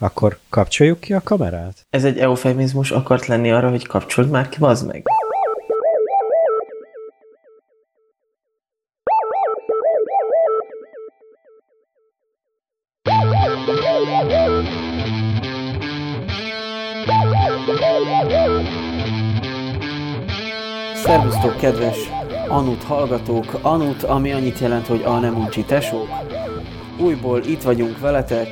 Akkor kapcsoljuk ki a kamerát? Ez egy eufemizmus akart lenni arra, hogy kapcsold már ki, bazd meg. Szervusztok, kedves Anut hallgatók! Anut, ami annyit jelent, hogy a nem uncsi tesók. Újból itt vagyunk veletek.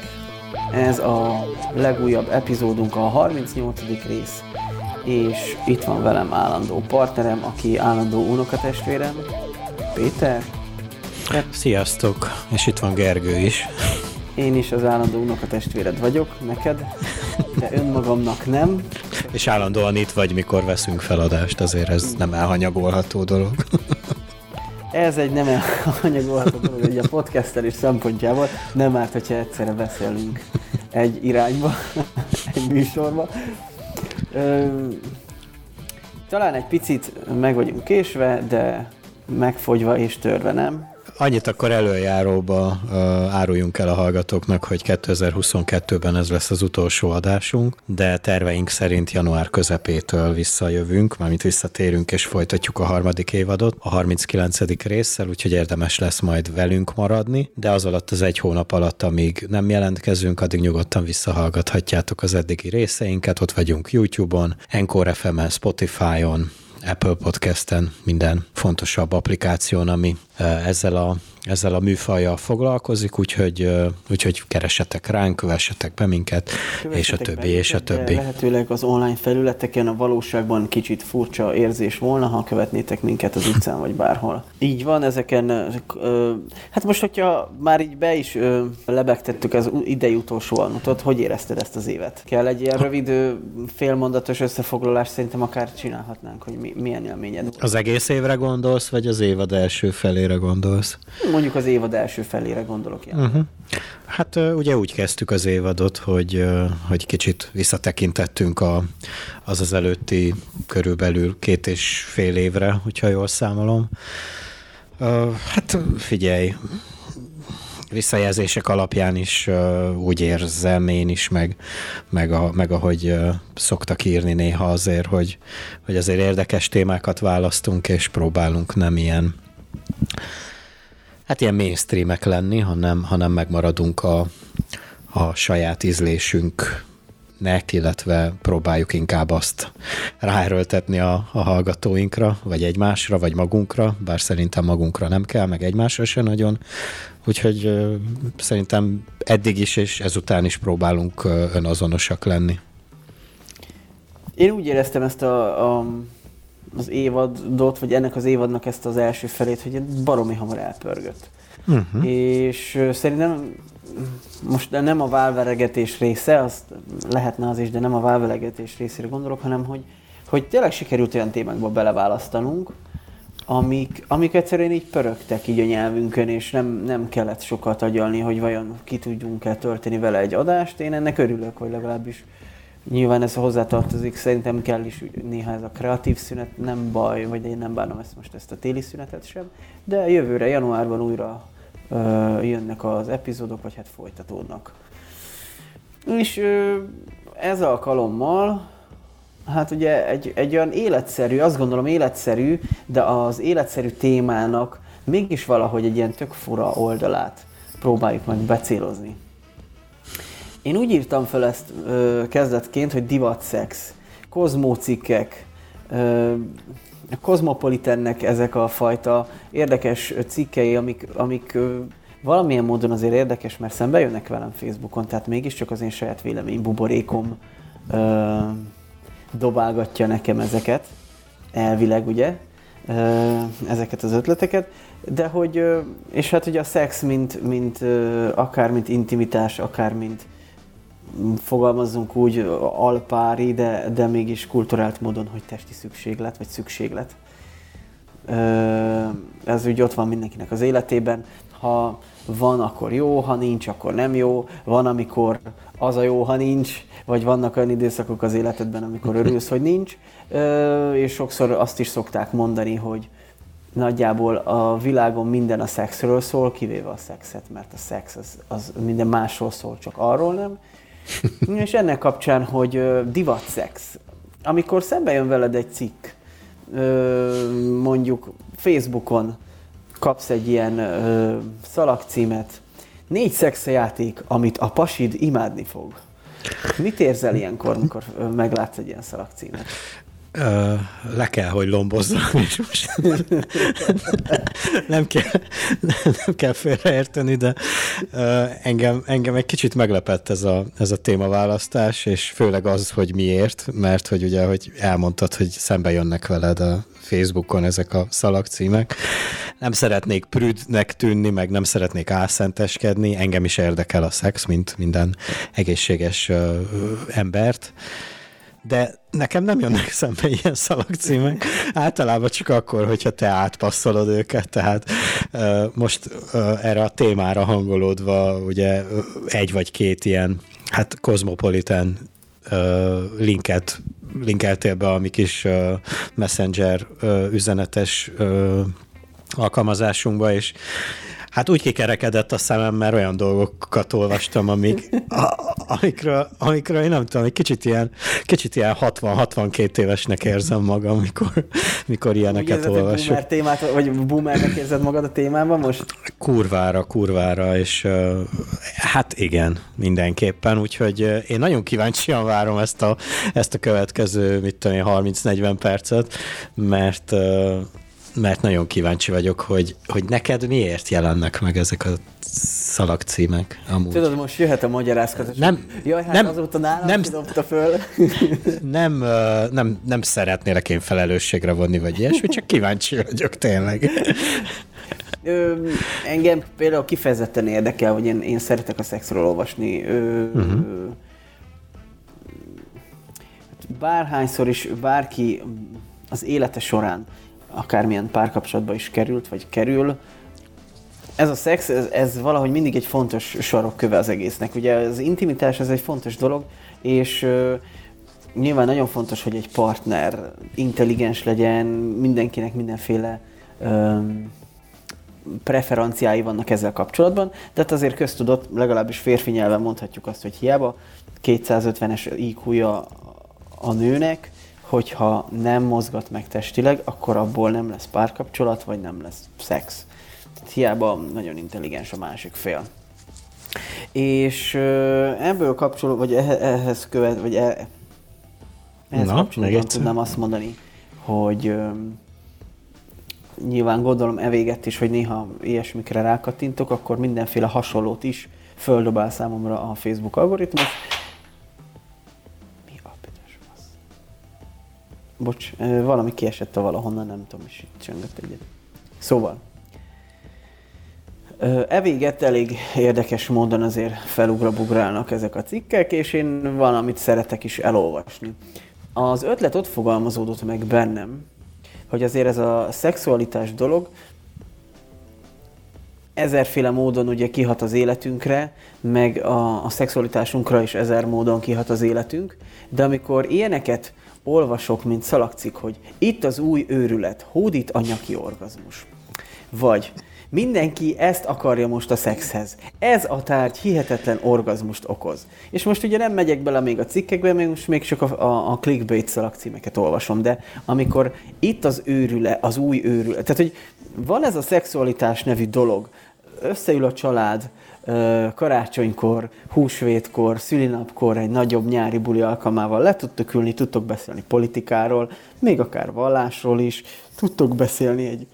Ez a legújabb epizódunk, a 38. rész. És itt van velem állandó partnerem, aki állandó unokatestvérem, Péter. Sziasztok! És itt van Gergő is. Én is az állandó unokatestvéred vagyok, neked, de önmagamnak nem. És állandóan itt vagy, mikor veszünk feladást, azért ez nem elhanyagolható dolog. Ez egy nem elhanyagolható dolog, hogy a podcasterés szempontjából nem árt, hogyha egyszerre beszélünk egy irányba, egy műsorba. Talán egy picit meg vagyunk késve, de megfogyva és törve nem. Annyit akkor előjáróba áruljunk el a hallgatóknak, hogy 2022-ben ez lesz az utolsó adásunk, de terveink szerint január közepétől visszajövünk, mármint visszatérünk és folytatjuk a harmadik évadot, a 39. résszel, úgyhogy érdemes lesz majd velünk maradni, de az alatt az egy hónap alatt, amíg nem jelentkezünk, addig nyugodtan visszahallgathatjátok az eddigi részeinket, ott vagyunk YouTube-on, Encore FM-en, Spotify-on, Apple Podcasten, minden fontosabb applikáción, ami ezzel a műfajjal foglalkozik, úgyhogy keressetek ránk, kövessetek be minket, és a többi, és a többi. Lehetőleg az online felületeken a valóságban kicsit furcsa érzés volna, ha követnétek minket az utcán, vagy bárhol. Így van, ezeken, hát most, hogyha már így be is lebegtettük az idei utolsó Anutot, hogy érezted ezt az évet? Kell egy ilyen rövid, félmondatos összefoglalás, szerintem akár csinálhatnánk, hogy milyen élményed volt. Az egész évre gondolsz, vagy az évad első felére gondolsz? Mondjuk az évad első felére gondolok ilyen. Uh-huh. Hát ugye úgy kezdtük az évadot, hogy kicsit visszatekintettünk az előtti körülbelül 2,5 évre, hogyha jól számolom. Hát figyelj, visszajelzések alapján is úgy érzem én is, meg ahogy szoktak írni néha azért, hogy azért érdekes témákat választunk, és próbálunk nem ilyen hát ilyen mainstreamek lenni, hanem megmaradunk a saját ízlésünknek, illetve próbáljuk inkább azt ráerőltetni a hallgatóinkra, vagy egymásra, vagy magunkra, bár szerintem magunkra nem kell, meg egymásra se nagyon. Úgyhogy szerintem eddig is és ezután is próbálunk önazonosak lenni. Én úgy éreztem ezt az évadot, vagy ennek az évadnak ezt az első felét, hogy baromi hamar elpörgött. Uh-huh. És szerintem most nem a válveregetés része, azt lehetne az is, de nem a válveregetés részére gondolok, hanem hogy tényleg sikerült olyan témákba beleválasztanunk, amik egyszerűen így pörögtek így a nyelvünkön, és nem kellett sokat agyalni, hogy vajon ki tudjunk-e tölteni vele egy adást. Én ennek örülök, hogy legalábbis nyilván ez hozzátartozik, szerintem kell is néha ez a kreatív szünet, nem baj, vagy én nem bánom ezt a téli szünetet sem, de jövőre, januárban újra jönnek az epizódok, vagy hát folytatódnak. És ez alkalommal, hát ugye egy olyan életszerű, azt gondolom életszerű, de az életszerű témának mégis valahogy egy ilyen tök fura oldalát próbáljuk meg becélozni. Én úgy írtam fel ezt kezdetként, hogy divatszex, kozmócikkek, a Cosmopolitannek ezek a fajta érdekes cikkei, amik valamilyen módon azért érdekes, mert szembe jönnek velem Facebookon, tehát mégiscsak az én saját véleménybuborékom dobálgatja nekem ezeket, elvileg ugye, ezeket az ötleteket, de hogy, és hát ugye a szex, mint akár mint intimitás, akár mint fogalmazzunk úgy alpári, de mégis kulturált módon, hogy testi szükséglet, vagy szükséglet. Ez úgy ott van mindenkinek az életében. Ha van, akkor jó, ha nincs, akkor nem jó. Van, amikor az a jó, ha nincs, vagy vannak olyan időszakok az életedben, amikor örülsz, hogy nincs. És sokszor azt is szokták mondani, hogy nagyjából a világon minden a szexről szól, kivéve a szexet, mert a szex az minden másról szól, csak arról nem. És ennek kapcsán, hogy divatszex. Amikor szembe jön veled egy cikk, mondjuk Facebookon kapsz egy ilyen szalagcímet, 4 szexjáték, amit a pasid imádni fog. Mit érzel ilyenkor, amikor meglátsz egy ilyen szalagcímet? Le kell, hogy lombozzam, és most nem kell félreérteni, de engem egy kicsit meglepett ez a témaválasztás, és főleg az, hogy miért, mert hogy ugye, hogy elmondtad, hogy szembe jönnek veled a Facebookon ezek a szalagcímek. Nem szeretnék prűdnek tűnni, meg nem szeretnék álszenteskedni, engem is érdekel a szex, mint minden egészséges embert. De nekem nem jönnek szembe ilyen szalagcímek. Általában csak akkor, hogyha te átpasszolod őket, tehát most erre a témára hangolódva ugye 1 vagy 2 ilyen, hát kozmopolitán linkeltél be a mi kis messenger üzenetes alkalmazásunkba, és hát úgy kikerekedett a szemem, mert olyan dolgokat olvastam, amikről én nem tudom, egy kicsit ilyen 60-62 évesnek érzem magam, mikor ilyeneket olvasok. Boomer témát, vagy boomernek érzed magad a témában most? Kurvára, és hát igen, mindenképpen, úgyhogy én nagyon kíváncsian várom ezt a következő, 30-40 percet, mert nagyon kíváncsi vagyok, hogy neked miért jelennek meg ezek a szalagcímek amúgy. Tudod, most jöhet a magyarázkodás. Azóta nálam nem kidobta föl. Nem szeretnélek én felelősségre vonni, vagy ilyesmi, csak kíváncsi vagyok tényleg. Engem például kifejezetten érdekel, hogy én szeretek a szexről olvasni. Bárhányszor is bárki az élete során akármilyen párkapcsolatba is került, vagy kerül. Ez a szex, ez valahogy mindig egy fontos sarokköve az egésznek. Ugye az intimitás, ez egy fontos dolog, és nyilván nagyon fontos, hogy egy partner intelligens legyen, mindenkinek mindenféle preferenciái vannak ezzel kapcsolatban, de hát azért köztudott, legalábbis férfi nyelven mondhatjuk azt, hogy hiába 250-es IQ-ja a nőnek, hogyha nem mozgat meg testileg, akkor abból nem lesz párkapcsolat, vagy nem lesz szex. Hiába nagyon intelligens a másik fél. És ebből kapcsoló, vagy ehhez követ, vagy ehhez kapcsolódóan tudnám azt mondani, hogy nyilván gondolom evégett is, hogy néha ilyesmikre rákattintok, akkor mindenféle hasonlót is földobál számomra a Facebook algoritmus. Bocs, valami kiesett valahonnan, nem tudom, és csöngött egyet. Szóval, evégett elég érdekes módon azért felugrabugrálnak ezek a cikkek, és én valamit szeretek is elolvasni. Az ötlet ott fogalmazódott meg bennem, hogy azért ez a szexualitás dolog ezerféle módon ugye kihat az életünkre, meg a szexualitásunkra is ezer módon kihat az életünk, de amikor ilyeneket olvasok, mint szalagcikk, hogy itt az új őrület, hódít a nyaki orgazmus. Vagy mindenki ezt akarja most a szexhez. Ez a tárgy hihetetlen orgazmust okoz. És most ugye nem megyek bele még a cikkekbe, még csak a clickbait szalagcímeket olvasom, de amikor itt az új őrület, tehát hogy van ez a szexualitás nevű dolog, összeül a család, karácsonykor, húsvétkor, szülinapkor, egy nagyobb nyári buli alkalmával le tudtok ülni, tudtok beszélni politikáról, még akár vallásról is, tudtok beszélni egy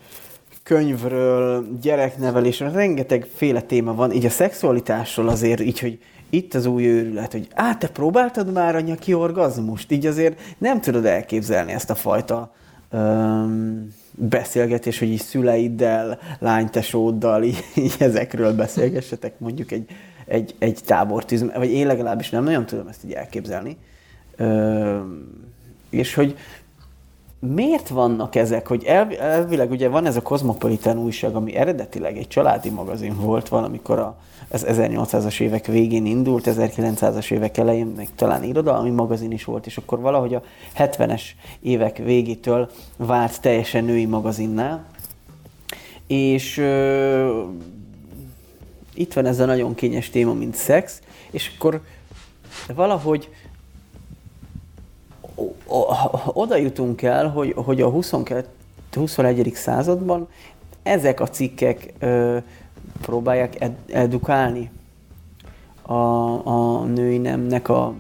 könyvről, gyereknevelésről, rengeteg féle téma van, így a szexualitásról azért így, hogy itt az új őrület, hogy te próbáltad már a nyaki orgazmust? Így azért nem tudod elképzelni ezt a fajta beszélgetés, hogy így szüleiddel, lánytesóddal így ezekről beszélgessetek mondjuk egy tábortűz, vagy én legalábbis nem nagyon tudom ezt így elképzelni. És hogy miért vannak ezek, hogy elvileg ugye van ez a Cosmopolitan újság, ami eredetileg egy családi magazin volt valamikor az 1800-as évek végén indult, 1900-as évek elején még talán irodalmi magazin is volt, és akkor valahogy a 70-es évek végétől vált teljesen női magazinnál. És itt van ez a nagyon kényes téma, mint szex, és akkor de valahogy oda jutunk el, hogy a 21. században ezek a cikkek próbálják edukálni a női nemnek a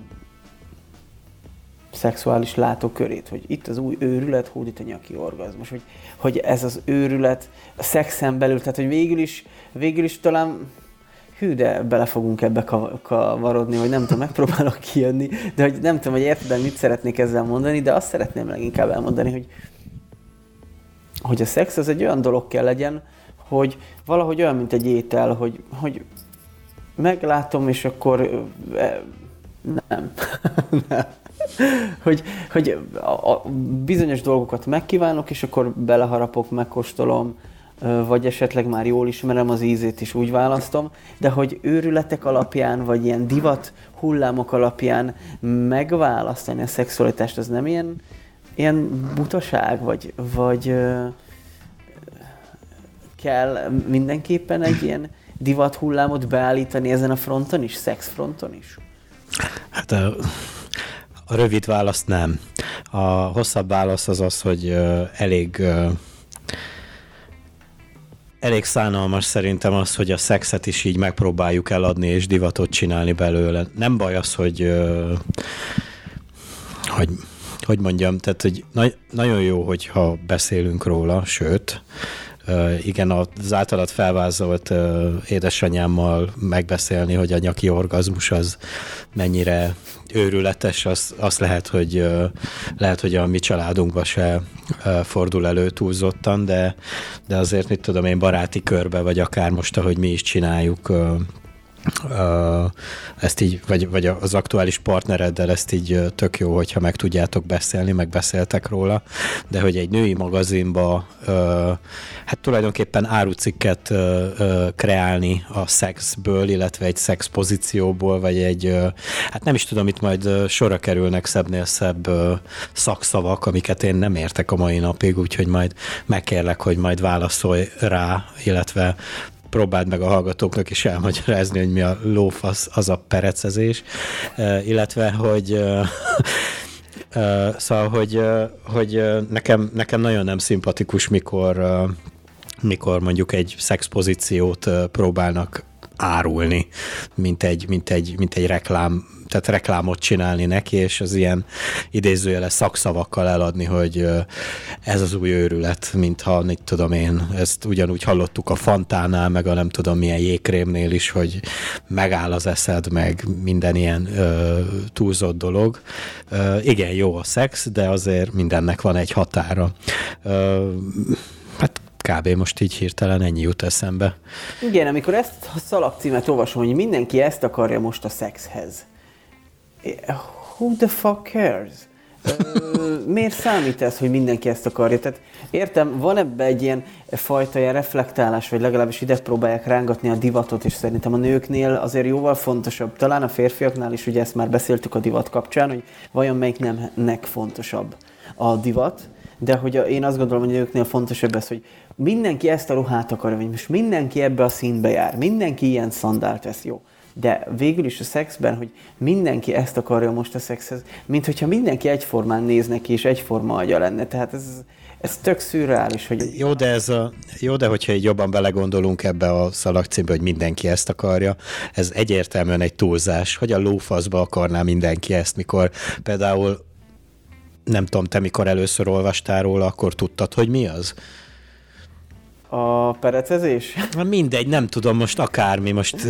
szexuális látókörét, hogy itt az új őrület, hódítanyaki orgazmus, hogy ez az őrület a szexen belül, tehát hogy végül is talán hű, de bele fogunk ebbe kavarodni, vagy nem tudom, megpróbálok kijönni, de hogy nem tudom, hogy érted, mit szeretnék ezzel mondani, de azt szeretném leginkább elmondani, hogy a szex az egy olyan dolog kell legyen, hogy valahogy olyan, mint egy étel, hogy meglátom, és akkor nem. Hogy a bizonyos dolgokat megkívánok, és akkor beleharapok, megkóstolom, vagy esetleg már jól ismerem az ízét, és úgy választom, de hogy őrületek alapján, vagy ilyen divat hullámok alapján megválasztani a szexualitást, az nem ilyen butaság, vagy kell mindenképpen egy ilyen divat hullámot beállítani ezen a fronton is, szexfronton is? Hát a rövid válasz nem. A hosszabb válasz az, hogy elég szánalmas szerintem az, hogy a szexet is így megpróbáljuk eladni és divatot csinálni belőle. Nem baj az, hogy mondjam, tehát hogy nagyon jó, hogyha beszélünk róla, sőt, igen, az általad felvázolt édesanyámmal megbeszélni, hogy a nyaki orgazmus az mennyire őrületes, az lehet, hogy a mi családunkban se fordul elő túlzottan, de azért, mit tudom én, baráti körbe, vagy akár most, ahogy mi is csináljuk, ezt így, vagy az aktuális partnereddel ezt így tök jó, hogyha meg tudjátok beszélni, megbeszéltek róla, de hogy egy női magazinba hát tulajdonképpen árucikket kreálni a szexből, illetve egy szexpozícióból, vagy egy, hát nem is tudom, itt majd sorra kerülnek szebbnél szebb szakszavak, amiket én nem értek a mai napig, úgyhogy majd megkérlek, hogy majd válaszolj rá, illetve próbáld meg a hallgatóknak is elmagyarázni, hogy mi a lófasz, az a perecezés, illetve, hogy szóval, hogy nekem nagyon nem szimpatikus, mikor mondjuk egy szexpozíciót próbálnak árulni, mint egy reklám, tehát reklámot csinálni neki, és az ilyen idézőjeles szakszavakkal eladni, hogy ez az új őrület, mintha, mit tudom én, ezt ugyanúgy hallottuk a Fantánál, meg a nem tudom milyen jégkrémnél is, hogy megáll az eszed, meg minden ilyen túlzott dolog. Igen, jó a szex, de azért mindennek van egy határa. Hát kb. Most így hirtelen ennyi jut eszembe. Igen, amikor ezt a szalagcímet olvasom, hogy mindenki ezt akarja most a szexhez. Who the fuck cares? Miért számít ez, hogy mindenki ezt akarja? Tehát értem, van ebbe egy ilyen fajta ilyen reflektálás, vagy legalábbis ide próbálják rángatni a divatot, és szerintem a nőknél azért jóval fontosabb. Talán a férfiaknál is, ugye ezt már beszéltük a divat kapcsán, hogy vajon melyik nemnek fontosabb a divat, de hogy én azt gondolom, hogy a nőknél fontosabb ez, hogy mindenki ezt a ruhát akarja, vagy most mindenki ebbe a színbe jár, mindenki ilyen szandált vesz, jó. De végül is a szexben, hogy mindenki ezt akarja most a szexhez, mint hogyha mindenki egyformán nézne ki, és egyforma agya lenne. Tehát ez tök szürreális, hogy... Jó, de hogyha így jobban belegondolunk ebbe a szalagcímbe, hogy mindenki ezt akarja, ez egyértelműen egy túlzás, hogy a lófaszba akarná mindenki ezt, mikor például, nem tudom, te mikor először olvastál róla, akkor tudtad, hogy mi az? A perecezés? Mindegy, nem tudom, most akármi, most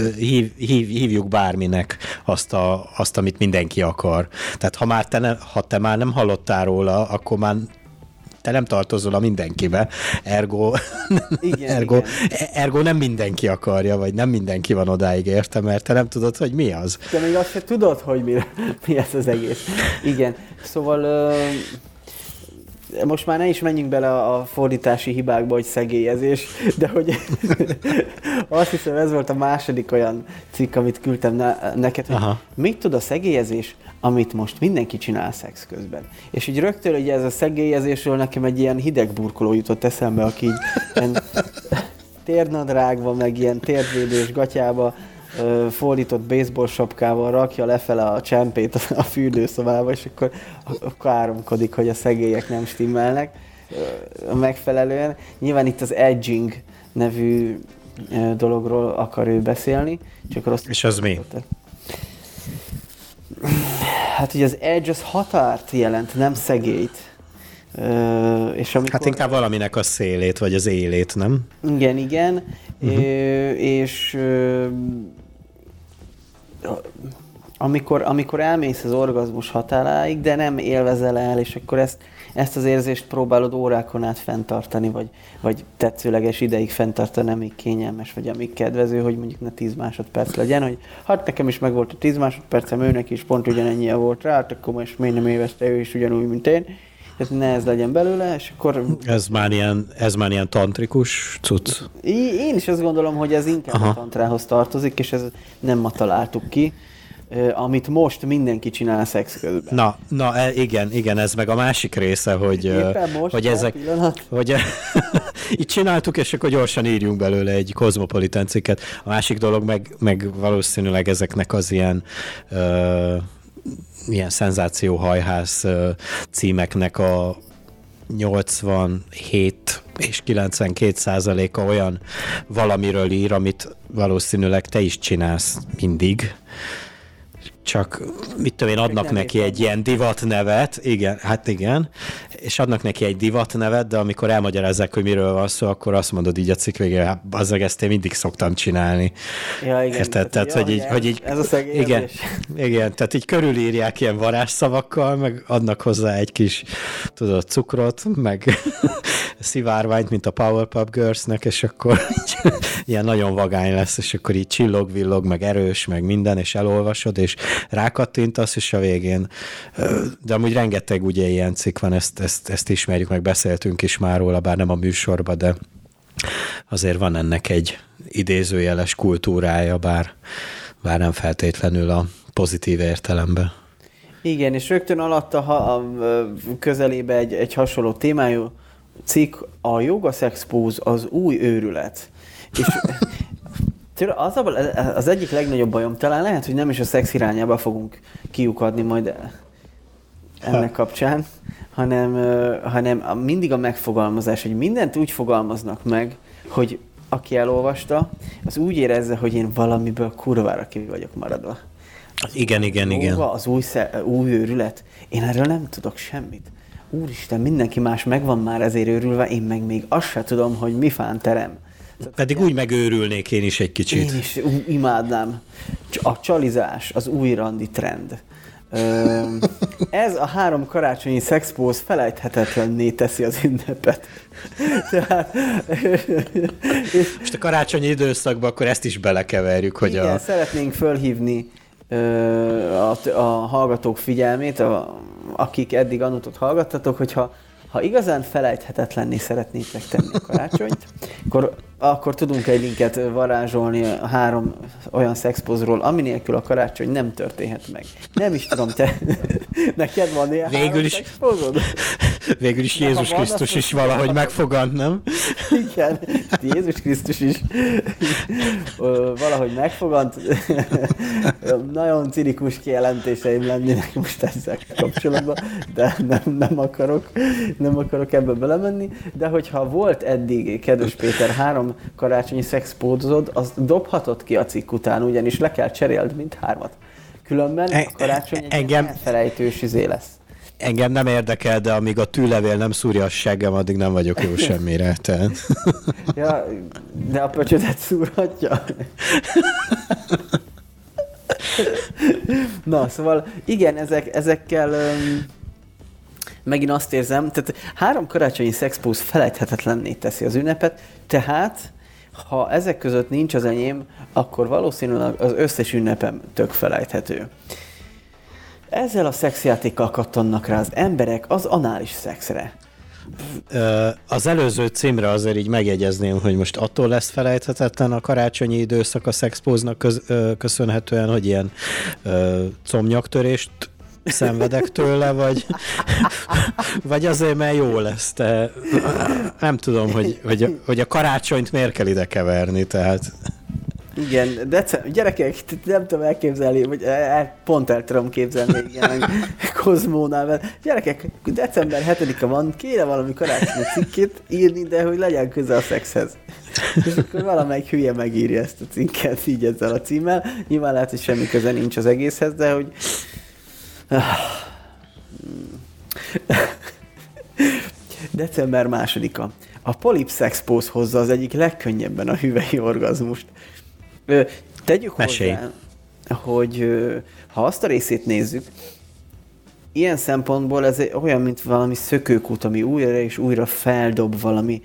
hívjuk bárminek azt, amit mindenki akar. Tehát ha te már nem hallottál róla, akkor már te nem tartozol a mindenkibe, ergo nem mindenki akarja, vagy nem mindenki van odáig érte, mert te nem tudod, hogy mi az. De még azt se tudod, hogy mi ez az egész. Igen, szóval... Most már ne is menjünk bele a fordítási hibákba, hogy szegélyezés, de hogy azt hiszem, ez volt a második olyan cikk, amit küldtem neked, hogy aha, mit tud a szegélyezés, amit most mindenki csinál szex közben. És így rögtön ugye ez a szegélyezésről nekem egy ilyen hidegburkoló jutott eszembe, aki így térdnadrágba, meg ilyen térdvédős gatyába fordított baseball sapkával rakja lefele a csempét a fürdőszobába, és akkor áromkodik, hogy a szegélyek nem stimmelnek megfelelően. Nyilván itt az edging nevű dologról akar ő beszélni. Csak rossz. És az mi? Hát ugye az edge az határt jelent, nem szegélyt. És amikor... Hát inkább valaminek a szélét, vagy az élét, nem? Igen, igen. Uh-huh. És amikor elmész az orgazmus határáig, de nem élvezel el, és akkor ezt az érzést próbálod órákon át fenntartani, vagy tetszőleges ideig fenntartani, amíg kényelmes, vagy amíg kedvező, hogy mondjuk ne 10 másodperc legyen, hogy hát nekem is megvolt a 10 másodpercem, őnek is pont ugyanennyien volt rá, hát akkor most még nem évezte ő is ugyanúgy, mint én. Tehát ne ez legyen belőle, és akkor... Ez már ilyen tantrikus cucc? Én is azt gondolom, hogy ez inkább a tantrához tartozik, és ez nem ma találtuk ki, amit most mindenki csinál a szex közben. Na, igen, ez meg a másik része, hogy ezek... Hogy itt csináltuk, és akkor gyorsan írjunk belőle egy kozmopolitan cikket. A másik dolog meg valószínűleg ezeknek az ilyen szenzációhajház címeknek a 87 és 92% olyan valamiről ír, amit valószínűleg te is csinálsz mindig. Csak, mit tudom én, adnak neki egy ilyen divatnevet, igen, és adnak neki egy divatnevet, de amikor elmagyarázzák, hogy miről van szó, akkor azt mondod így a cikk végén, hát bazzeg, ezt én mindig szoktam csinálni. Ja, igen. Érted? Tehát, hogy így ez a szegélyezés. Igen, tehát így körülírják ilyen varázsszavakkal, meg adnak hozzá egy kis, tudod, cukrot, meg szivárványt, mint a Powerpuff Girls-nek, és akkor ilyen nagyon vagány lesz, és akkor így csillog-villog, meg erős, meg minden, és elolvasod, és rákattintasz, és a végén. De amúgy rengeteg ugye ilyen cikk van, ezt ismerjük, meg beszéltünk is már róla, bár nem a műsorban, de azért van ennek egy idézőjeles kultúrája, bár nem feltétlenül a pozitív értelemben. Igen, és rögtön alatta a közelébe egy hasonló témájú cikk, a Yoga Sex Pose az új őrület. És az egyik legnagyobb bajom, talán lehet, hogy nem is a szex irányába fogunk kiukadni majd ennek kapcsán, hanem mindig a megfogalmazás, hogy mindent úgy fogalmaznak meg, hogy aki elolvasta, az úgy érezze, hogy én valamiből kurvára ki vagyok maradva. Igen. Az új őrület. Én erről nem tudok semmit. Úristen, mindenki más megvan már ezért őrülve, én meg még azt se tudom, hogy mi fán terem. Pedig úgy megőrülnék én is egy kicsit. Én is imádnám. A csalizás, az új randi trend. Ez a 3 karácsonyi szexpóz felejthetetlenné teszi az ünnepet. Tehát, most a karácsonyi időszakban akkor ezt is belekeverjük, hogy igen, szeretnénk fölhívni a hallgatók figyelmét, akik eddig Anutot hallgattatok, hogyha igazán felejthetetlenné szeretnétek tenni a karácsonyt, akkor tudunk egy linket varázsolni a 3 olyan szexpózról, ami nélkül a karácsony nem történhet meg. Nem is tudom, te neked van ilyen végül is, szexpózod? Végül is Jézus Krisztus is valahogy megfogant, nem? Igen, Jézus Krisztus is valahogy megfogant. Nagyon cinikus kijelentéseim lennének most ezzel kapcsolatban, de nem akarok ebbe belemenni, de hogyha volt eddig, kedves Péter, 3 karácsonyi szexpózod, azt dobhatod ki a cikk után, ugyanis le kell cseréld mind 3-at. Különben a karácsony egy elfelejtős izé lesz. Engem nem érdekel, de amíg a tűlevél nem szúrja a seggem, addig nem vagyok jó semmire. Tehát. Ja, de a pöcsödet szúrhatja. Na, szóval igen, ezekkel... Megint azt érzem, tehát 3 karácsonyi szexpóz felejthetetlenné teszi az ünnepet, tehát ha ezek között nincs az enyém, akkor valószínűleg az összes ünnepem tök felejthető. Ezzel a szexjátékkal kattannak rá az emberek az anális szexre. Az előző címre azért így megjegyezném, hogy most attól lesz felejthetetlen a karácsonyi időszak a szexpóznak köszönhetően, hogy ilyen comnyaktörést szenvedek tőle, vagy azért, mert jó lesz. Te. Nem tudom, hogy a karácsonyt miért kell ide keverni, tehát... Igen, gyerekek, nem tudom elképzelni, vagy pont el tudom képzelni, igen, Kozmónál, mert gyerekek, december 7-e van, kéne valami karácsonyi cikkét írni, de hogy legyen köze a szexhez. És akkor valamelyik hülye megírja ezt a cikket így ezzel a címmel. Nyilván lehet, hogy semmi köze nincs az egészhez, de hogy... December 2. A polipszexpóz hozza az egyik legkönnyebben a hüvely orgazmust. Tegyük hozzá, hogy ha azt a részét nézzük, ilyen szempontból ez olyan, mint valami szökőkút, ami újra és újra feldob valami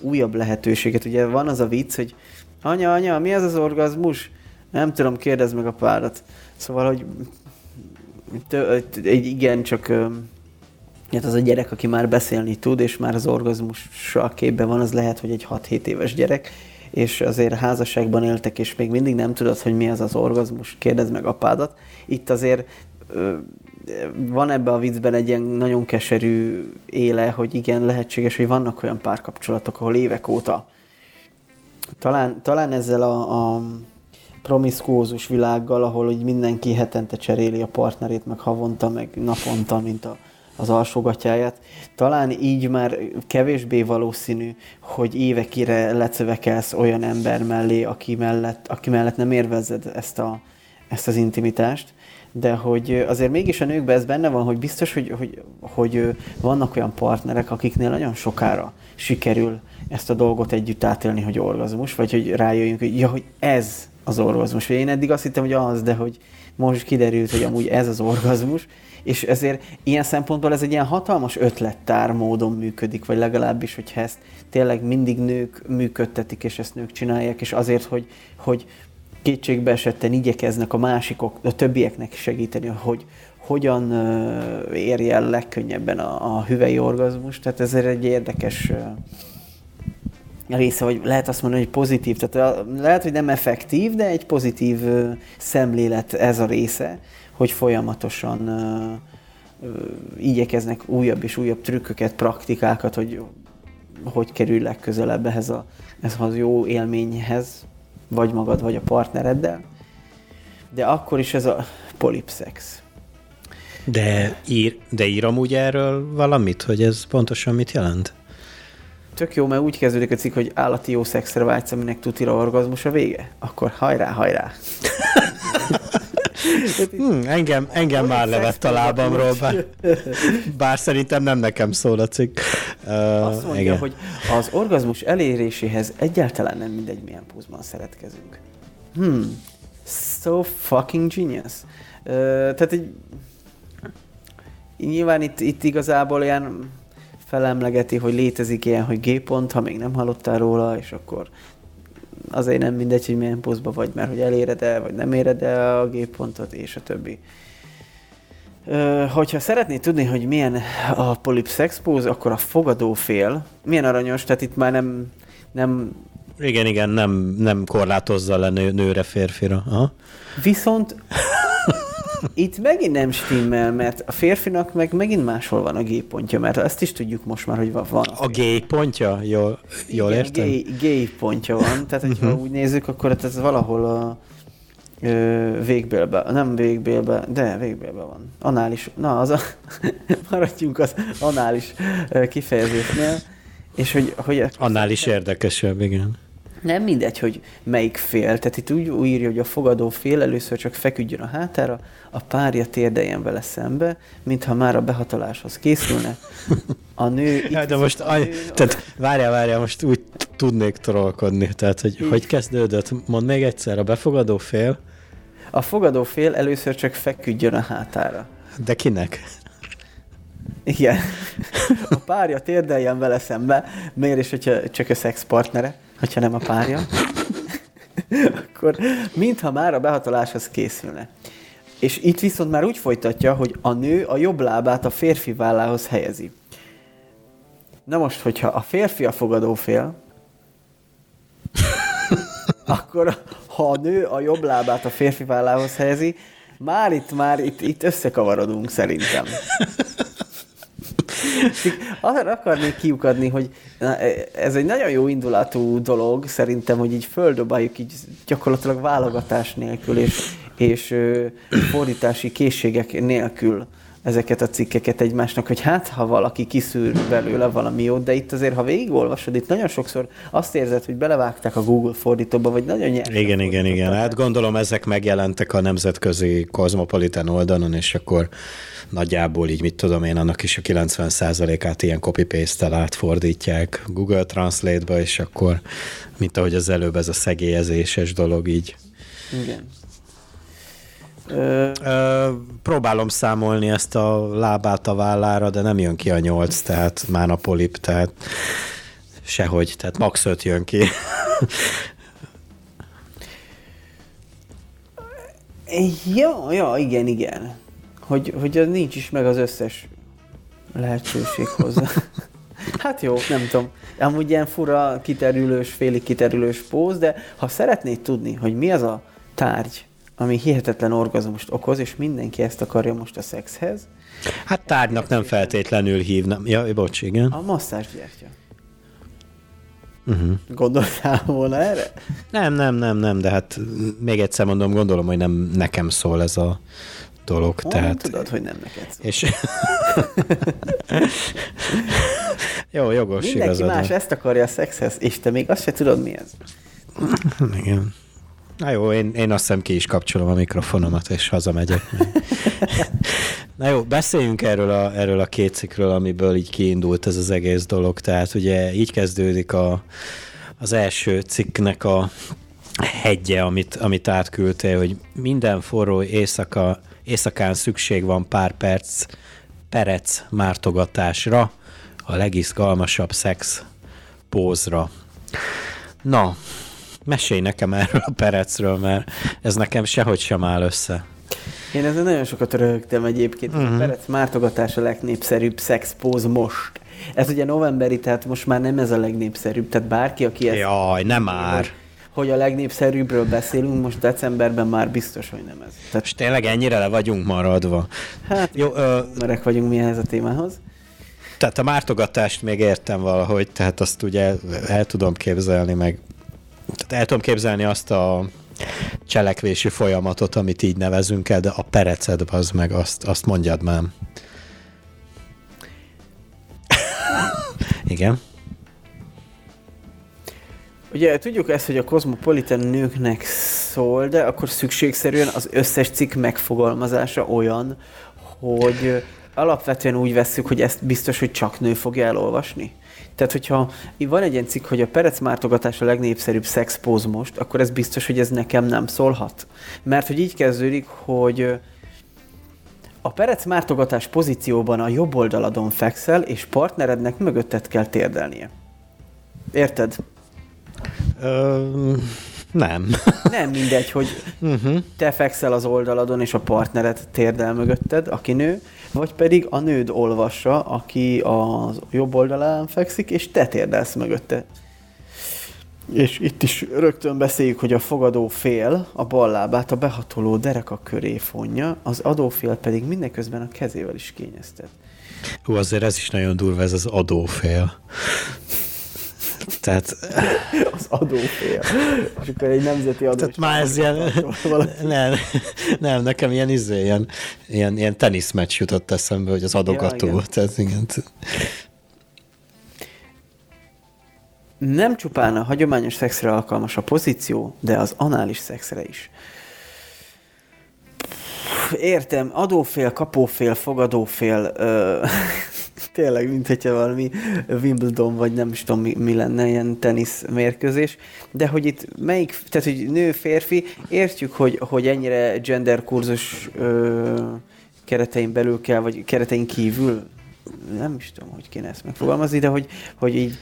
újabb lehetőséget. Ugye van az a vicc, hogy anya, mi az az orgazmus? Nem tudom, kérdezd meg a párat. Szóval, hogy igen, csak... Hát az a gyerek, aki már beszélni tud, és már az orgazmussal képben van, az lehet, hogy egy 6-7 éves gyerek, és azért házasságban éltek, és még mindig nem tudod, hogy mi az az orgazmus, kérdezd meg apádat. Itt azért van ebben a viccben egy ilyen nagyon keserű éle, hogy igen, lehetséges, hogy vannak olyan párkapcsolatok, ahol évek óta. Talán ezzel a promiszkózus világgal, ahol hogy mindenki hetente cseréli a partnerét, meg havonta, meg naponta, mint az alsógatyáját. Talán így már kevésbé valószínű, hogy évekire lecövekelsz olyan ember mellé, aki mellett nem érvezzed ezt az intimitást, de hogy azért mégis a nőkben ez benne van, hogy biztos, hogy vannak olyan partnerek, akiknél nagyon sokára sikerül ezt a dolgot együtt átélni, hogy orgazmus, vagy hogy rájöjjünk, hogy ja, hogy ez az orgazmus. Én eddig azt hittem, hogy az, de hogy most kiderült, hogy amúgy ez az orgazmus, és ezért ilyen szempontból ez egy ilyen hatalmas ötlettár módon működik, vagy legalábbis, hogyha ezt tényleg mindig nők működtetik, és ezt nők csinálják, és azért, hogy kétségbe esetten igyekeznek a többieknek segíteni, hogy hogyan érje el legkönnyebben a hüvelyi orgazmus. Tehát ezért egy érdekes része, vagy lehet azt mondani, hogy pozitív, tehát lehet, hogy nem effektív, de egy pozitív szemlélet ez a része, hogy folyamatosan igyekeznek újabb és újabb trükköket, praktikákat, hogy kerülj legközelebb ehhez az jó élményhez, vagy magad, vagy a partnereddel. De akkor is ez a polipszex. De ír amúgy erről valamit, hogy ez pontosan mit jelent? Tök jó, mert úgy kezdődik a cikk, hogy állati jó szexre vágysz, aminek tutira orgazmus a vége. Akkor hajrá! Engem már levett a lábamról, bár szerintem nem nekem szól a cikk. Azt mondja, igen, hogy az orgazmus eléréséhez egyáltalán nem mindegy, milyen pózban szeretkezünk. So fucking genius. Tehát egy... Nyilván itt igazából ilyen felemlegeti, hogy létezik ilyen, hogy G-pont, ha még nem hallottál róla, és akkor azért nem mindegy, hogy milyen poszba vagy, mert hogy eléred el, vagy nem éred el a G-pontot, és a többi. Hogyha szeretnéd tudni, hogy milyen a polipszex póz, akkor a fogadófél milyen aranyos, tehát itt már nem... Igen, nem korlátozza le nőre, férfira. Aha. Viszont... Itt megint nem stimmel, mert a férfinak meg megint máshol van a G-pontja, mert ezt is tudjuk most már, hogy van. A G-pontja? Jól értem? G-pontja van, tehát hogyha úgy nézzük, akkor ez valahol a végbélben, nem végbélben, de végbélben van. Anális, na maradjunk az anális kifejezésnél, és hogy anális érdekesebb, igen. Nem mindegy, hogy melyik fél. Tehát itt úgy írja, hogy a fogadó fél először csak feküdjön a hátára, a párja térdeljen vele szembe, mintha már a behatoláshoz készülne. A nő... De most... Várjál, most úgy tudnék trollkodni. Tehát, hogy kezdődött? Mondd még egyszer, a befogadó fél... A fogadó fél először csak feküdjön a hátára. De kinek? Igen. A párja térdeljen vele szembe, miért is, hogyha csak a szexpartnere, hogyha nem a párja, akkor mintha már a behatoláshoz készülne. És itt viszont már úgy folytatja, hogy a nő a jobb lábát a férfi vállához helyezi. Na most, hogyha a férfi a fogadófél, akkor ha a nő a jobb lábát a férfi vállához helyezi, már itt összekavarodunk szerintem. Arra akarnék kiukadni, hogy ez egy nagyon jó indulatú dolog, szerintem, hogy így földobáljuk így gyakorlatilag válogatás nélkül és fordítási készségek nélkül ezeket a cikkeket egymásnak, hogy hát, ha valaki kiszűr belőle valami jót, de itt azért, ha végigolvasod, itt nagyon sokszor azt érzed, hogy belevágták a Google fordítóba, vagy nagyon nyersen. Igen. Hát gondolom ezek megjelentek a nemzetközi Cosmopolitan oldalon, és akkor nagyjából így, mit tudom én, annak is a 90%-át ilyen copy-paste-tel átfordítják Google Translate-ba, és akkor, mint ahogy az előbb, ez a szegélyezéses dolog így. Igen. Próbálom számolni ezt a lábát a vállára, de nem jön ki a 8, tehát már a polip, tehát sehogy, tehát max 5 jön ki. ja, igen. Hogy az nincs is meg az összes lehetőség hozzá. Hát jó, nem tudom. Amúgy ilyen fura, kiterülős, félig kiterülős póz, de ha szeretnéd tudni, hogy mi az a tárgy, ami hihetetlen orgazmust okoz, és mindenki ezt akarja most a szexhez. Hát tárgynak nem feltétlenül hívnám. Ja, bocs, igen. A masszázsgyertya. Uh-huh. Gondoltál volna erre? Nem, de hát még egyszer mondom, gondolom, hogy nem nekem szól ez a dolog. Tehát... Tudod, hogy nem neked szól. És... Jó, jogos, mindenki igazad. Mindenki más ezt akarja a szexhez, és te még azt se tudod, mi ez. Igen. Na jó, én azt hiszem ki is kapcsolom a mikrofonomat, és hazamegyek. Na jó, beszéljünk erről a két cikkről, amiből így kiindult ez az egész dolog. Tehát ugye így kezdődik az első cikknek a hegye, amit átküldtél, hogy minden forró éjszakán szükség van pár perec mártogatásra, a legizgalmasabb szex pózra. Na, mesélj nekem erről a perecről, mert ez nekem sehogy sem áll össze. Én ezzel nagyon sokat röhögtem egyébként. Uh-huh. A perec mártogatás a legnépszerűbb szexpóz most. Ez ugye novemberi, tehát most már nem ez a legnépszerűbb. Tehát bárki, aki ezt... Jaj, nem már! Hogy a legnépszerűbbről beszélünk, most decemberben már biztos, hogy nem ez. Tehát... És tényleg ennyire le vagyunk maradva. Hát, jó, merek vagyunk mi ehhez a témához. Tehát a mártogatást még értem valahogy, tehát azt ugye el tudom képzelni, meg... Tehát el tudom képzelni azt a cselekvési folyamatot, amit így nevezünk el, de a pereced, az meg azt mondjad már. Igen. Ugye tudjuk ezt, hogy a Cosmopolitan nőknek szól, de akkor szükségszerűen az összes cikk megfogalmazása olyan, hogy alapvetően úgy vesszük, hogy ezt biztos, hogy csak nő fogja elolvasni. Tehát, hogyha van egy ilyen cikk, hogy a perecmártogatás a legnépszerűbb szexpóz most, akkor ez biztos, hogy ez nekem nem szólhat. Mert hogy így kezdődik, hogy a perecmártogatás pozícióban a jobb oldaladon fekszel, és partnerednek mögötted kell térdelnie. Érted? Nem. Nem mindegy, hogy te fekszel az oldaladon, és a partnered térdel mögötted, aki nő, vagy pedig a nőd olvassa, aki a jobb oldalán fekszik, és te térdelsz mögötte. És itt is rögtön beszéljük, hogy a fogadó fél a bal lábát a behatoló dereka köré fonja, az adófél pedig mindeközben a kezével is kényeztet. Hú, azért ez is nagyon durva, ez az adófél. Tehát... Az adófél. És akkor egy nemzeti adó. Tehát már ez ilyen... Nem, nekem ilyen teniszmeccs jutott eszembe, hogy az adogató. Ja, igen. Tehát, igen. Nem csupán a hagyományos szexre alkalmas a pozíció, de az anális szexre is. Értem, adófél, kapófél, fogadófél... Tényleg, mint hogyha valami Wimbledon, vagy nem is tudom mi lenne, ilyen teniszmérkőzés. De hogy itt melyik, tehát hogy nő, férfi, értjük, hogy ennyire genderkurzus keretein belül kell, vagy keretein kívül, nem is tudom, hogy kéne ezt megfogalmazni, de hogy így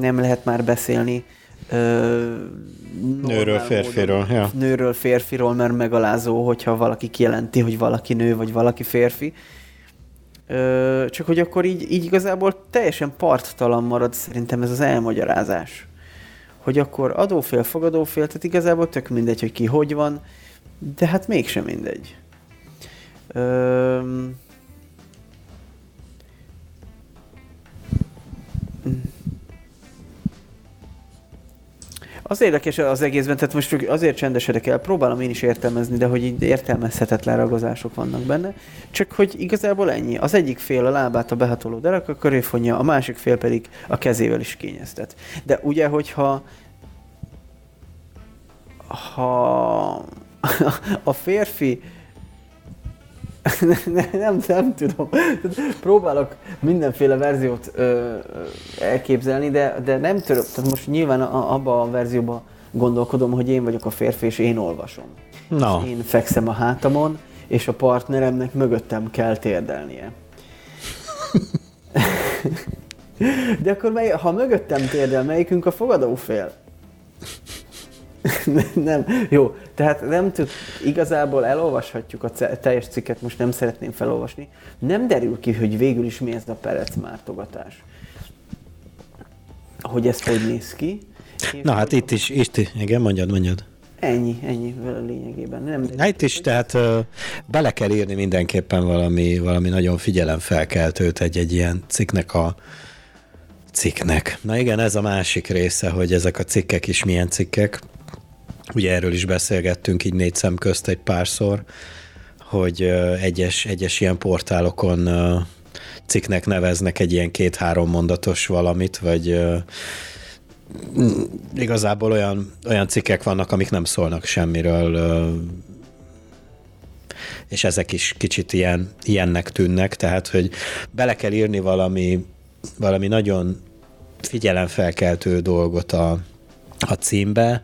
nem lehet már beszélni nőről, férfiról. Ja. Nőről, férfiról, mert megalázó, hogyha valaki kijelenti, hogy valaki nő, vagy valaki férfi. Csak hogy akkor így igazából teljesen parttalan marad szerintem ez az elmagyarázás. Hogy akkor adófél, fogadófél, tehát igazából tök mindegy, hogy ki hogy van, de hát mégsem mindegy. Az érdekes az egészben, tehát most azért csendesedek el, próbálom én is értelmezni, de hogy így értelmezhetetlen ragozások vannak benne. Csak hogy igazából ennyi. Az egyik fél a lábát a behatoló dereka köré fonja, a másik fél pedig a kezével is kényeztet. De ugye, hogyha a férfi nem tudom. Próbálok mindenféle verziót elképzelni, de nem tudom. Tehát most nyilván abba a verzióban gondolkodom, hogy én vagyok a férfi, és én olvasom. No. És én fekszem a hátamon, és a partneremnek mögöttem kell térdelnie. De akkor ha mögöttem térdel, melyikünk a fogadó fél? Nem, jó, tehát nem tud, igazából elolvashatjuk a teljes cikket, most nem szeretném felolvasni. Nem derül ki, hogy végül is mi ez a perec mártogatás. Hogy ezt hogy néz ki. Na hát itt is, igen, mondjad. Ennyi lényegében. Nem derül itt ki, is, tehát bele kell írni mindenképpen valami nagyon figyelemfelkeltőt egy ilyen cikknek a cikknek. Na igen, ez a másik része, hogy ezek a cikkek is milyen cikkek. Ugye erről is beszélgettünk így négy szem közt egy párszor, hogy egyes ilyen portálokon cikknek neveznek egy ilyen 2-3 mondatos valamit, vagy igazából olyan cikkek vannak, amik nem szólnak semmiről, és ezek is kicsit ilyennek tűnnek, tehát hogy bele kell írni valami nagyon figyelemfelkeltő dolgot a címbe.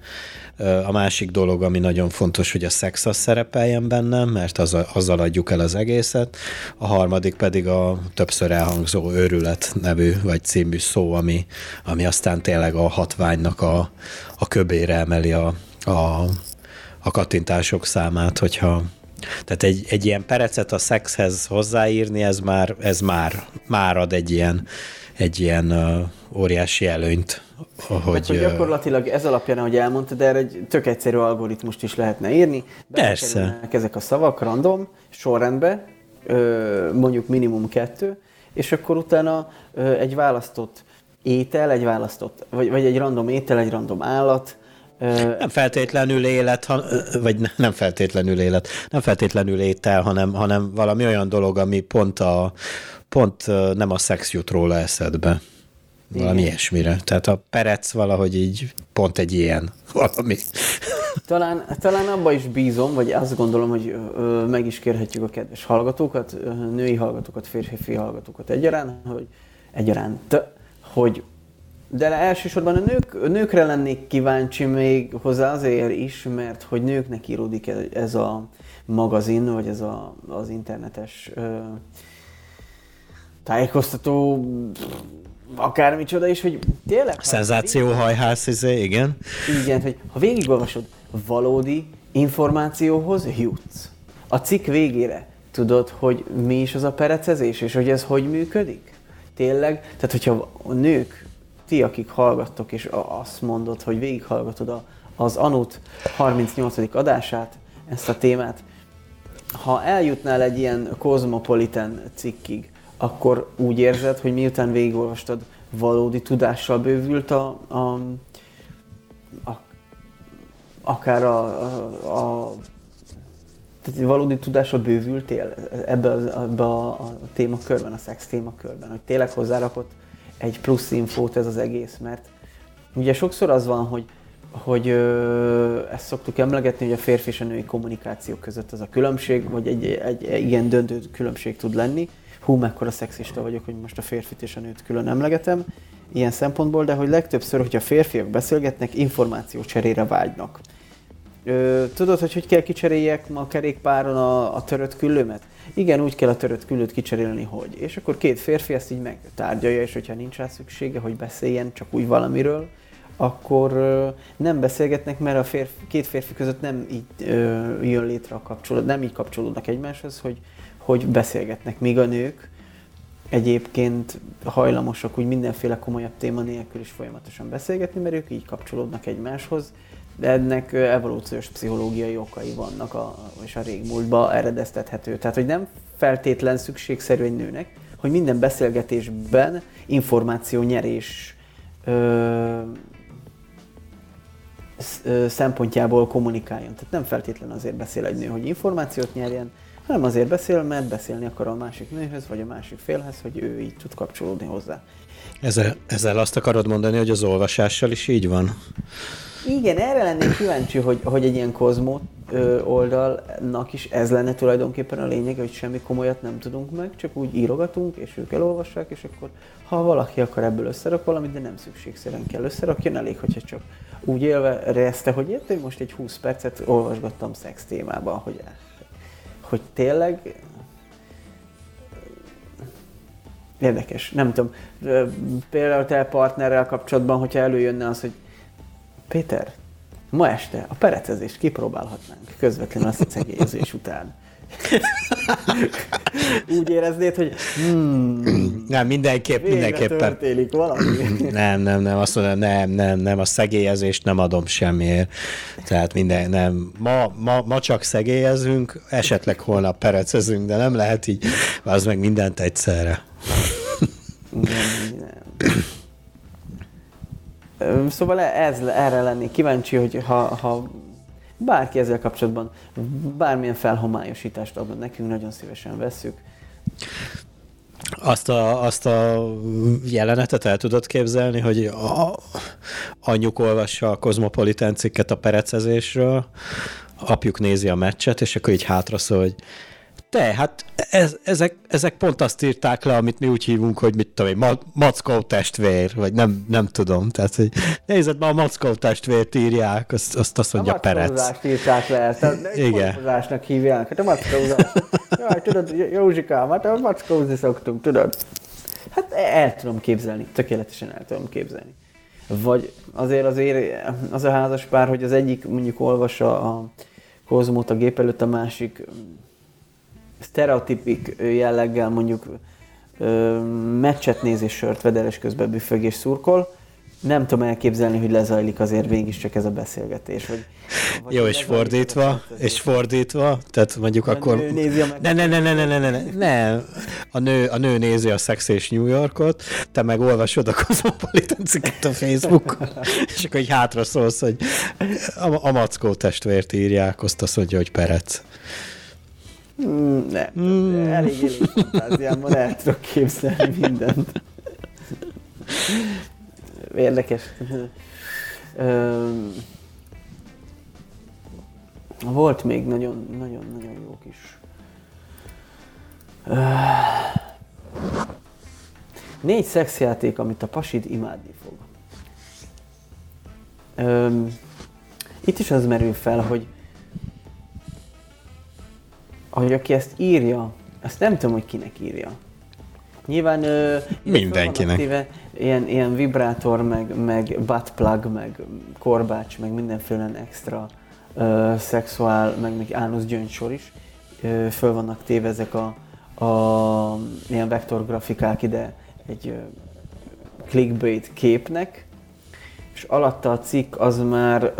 A másik dolog, ami nagyon fontos, hogy a szex az szerepeljen bennem, mert azzal adjuk el az egészet. A harmadik pedig a többször elhangzó őrület nevű vagy című szó, ami aztán tényleg a hatványnak a köbére emeli a kattintások számát, hogyha... Tehát egy ilyen perecet a szexhez hozzáírni, ez már ad egy ilyen óriási előnyt. Hogy gyakorlatilag ez alapján, ahogy elmondtad, erre egy tök egyszerű algoritmust is lehetne írni. Persze. Ezek a szavak random, sorrendbe, mondjuk minimum 2, és akkor utána egy választott étel, vagy egy random étel, egy random állat. Nem feltétlenül élet, nem feltétlenül étel, hanem valami olyan dolog, ami pont nem a szex jut róla eszedbe. Valami ilyesmire. Tehát a perec valahogy így pont egy ilyen valami. Talán abba is bízom, vagy azt gondolom, hogy meg is kérhetjük a kedves hallgatókat, női hallgatókat, férfi hallgatókat egyaránt, hogy de elsősorban a nőkre lennék kíváncsi még hozzá azért is, mert hogy nőknek íródik ez a magazin, vagy ez az internetes tájékoztató, akármicsoda is, hogy tényleg... Szenzációhajház, igen. Igen, hogy ha végigolvasod, valódi információhoz jutsz. A cikk végére tudod, hogy mi is az a perecezés, és hogy ez hogy működik? Tényleg, tehát hogyha a nők, ti, akik hallgattok, és azt mondod, hogy végighallgatod az Anut 38. adását, ezt a témát, ha eljutnál egy ilyen Cosmopolitan cikkig, akkor úgy érzed, hogy miután végigolvastad, valódi tudással bővült tehát valódi tudással bővültél ebbe a témakörben, a szex témakörben, hogy tényleg hozzárakott egy plusz infót ez az egész, mert ugye sokszor az van, hogy ezt szoktuk emlegetni, hogy a férfi és a női kommunikáció között az a különbség, vagy egy igen döntő különbség tud lenni. Hú, mekkora szexista vagyok, hogy most a férfit és a nőt külön emlegetem ilyen szempontból, de hogy legtöbbször, hogyha férfiak beszélgetnek, információ cserére vágynak. Tudod, hogy kell kicseréljek ma a kerékpáron a törött küllőmet? Igen, úgy kell a törött küllőt kicserélni, hogy. És akkor két férfi ezt így megtárgyalja, és hogyha nincs rá szüksége, hogy beszéljen csak úgy valamiről, akkor nem beszélgetnek, mert két férfi között nem így jön létre a kapcsolat, nem így kapcsolódnak egymáshoz, hogy beszélgetnek, míg a nők egyébként hajlamosak úgy mindenféle komolyabb téma nélkül is folyamatosan beszélgetni, mert ők így kapcsolódnak egymáshoz, de ennek evolúciós pszichológiai okai vannak, és a régmúltba eredeztethető. Tehát, hogy nem feltétlen szükségszerű egy nőnek, hogy minden beszélgetésben információnyerés szempontjából kommunikáljon. Tehát nem feltétlenül azért beszél egy nő, hogy információt nyerjen, hanem azért beszél, mert beszélni akar a másik nőhöz, vagy a másik félhez, hogy ő így tud kapcsolódni hozzá. Ezzel azt akarod mondani, hogy az olvasással is így van? Igen, erre lennék kíváncsi, hogy egy ilyen Kozmó oldalnak is ez lenne tulajdonképpen a lényeg, hogy semmi komolyat nem tudunk meg, csak úgy írogatunk, és ők elolvassák, és akkor ha valaki akar ebből összerak valamit, de nem szükségszerűen kell összerakjon, elég, hogyha csak úgy élvezte, hogy én most egy 20 percet olvasgattam szex témában, hogy tényleg érdekes, nem tudom, például te partnerrel kapcsolatban, hogyha előjönne az, hogy Péter, ma este a perecezést kipróbálhatnánk közvetlenül a szegélyezés után. Úgy éreznéd, hogy nem, mindenképpen. Történik valami. Nem, azt mondom, nem, a szegélyezést nem adom semmiért. Tehát ma csak szegélyezünk, esetleg holnap perecezünk, de nem lehet így, az meg mindent egyszerre. Nem. Szóval erre lennék kíváncsi, hogy ha bárki ezzel kapcsolatban bármilyen felhomályosítást adna nekünk, nagyon szívesen vesszük. Azt a jelenetet el tudod képzelni, hogy anyjuk olvassa a Kozmopolitan cikket a perecezésről, apjuk nézi a meccset, és akkor így hátra szól, hogy te, hát ezek pont azt írták le, amit mi úgy hívunk, hogy mit tudom én, Mackó testvér, vagy nem tudom. Tehát, hogy nézd, ma a Mackó testvért írják, azt mondja Perec. A Mackózást írták le, ezt a Mackózásnak hívják. Hát a Mackózást. Jaj, tudod, Józsikám, hát a Mackózni szoktunk, tudod. Hát el tudom képzelni, tökéletesen el tudom képzelni. Vagy azért az a házaspár, hogy az egyik mondjuk olvassa a Kozmót a gép előtt, a másik sztereotipik jelleggel mondjuk meccset néz és sört vedel, és közben büfög és szurkol. Nem tudom elképzelni, hogy lezajlik azért mégiscsak ez a beszélgetés. Vagy jó, és fordítva, tehát mondjuk a akkor... Ne. A nő nézi a Sex és New Yorkot, te meg olvasod a Kozmopolitan cikket a Facebookon, és akkor így hátra szólsz, hogy a Mackó testvért írják, azt mondja, hogy Perec. Nem. Elég fantáziámmal el tudok képzelni mindent. Érdekes. Volt még nagyon-nagyon jó kis... Négy szexjáték, amit a pasid imádni fog. Itt is az merül fel, hogy aki ezt írja, azt nem tudom, hogy kinek írja. Nyilván mindenkinek. Aktíve, ilyen vibrátor, meg butt plug, meg korbács, meg mindenféle extra szexuál, meg ánusz gyöngysor is. Föl vannak téve ezek a ilyen vektorgrafikák ide egy clickbait képnek, és alatta a cikk az már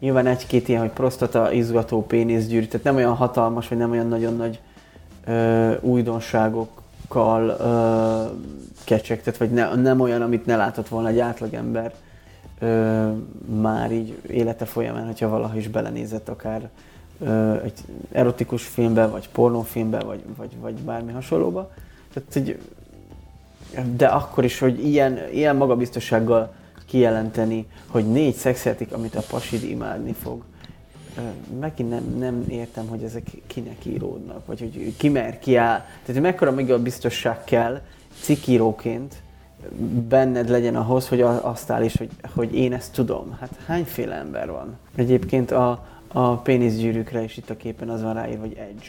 nyilván egy-két ilyen, hogy prostata, izgató, péniszgyűrű, tehát nem olyan hatalmas, vagy nem olyan nagyon nagy újdonságokkal kecsegtet, vagy nem olyan, amit ne látott volna egy átlagember már így élete folyamán, hogyha valaha is belenézett akár egy erotikus filmbe, vagy pornófilmbe, vagy bármi hasonlóba. Tehát, de akkor is, hogy ilyen magabiztossággal kijelenteni, hogy 4 szexjáték, amit a pasid imádni fog. Megint nem értem, hogy ezek kinek íródnak, vagy hogy ki mer, ki áll. Tehát mekkora még a biztosság kell cikkíróként benned legyen ahhoz, hogy azt áll is, hogy én ezt tudom. Hát hányféle ember van? Egyébként a péniszgyűrűkre is itt a képen az van ráírva, hogy edge.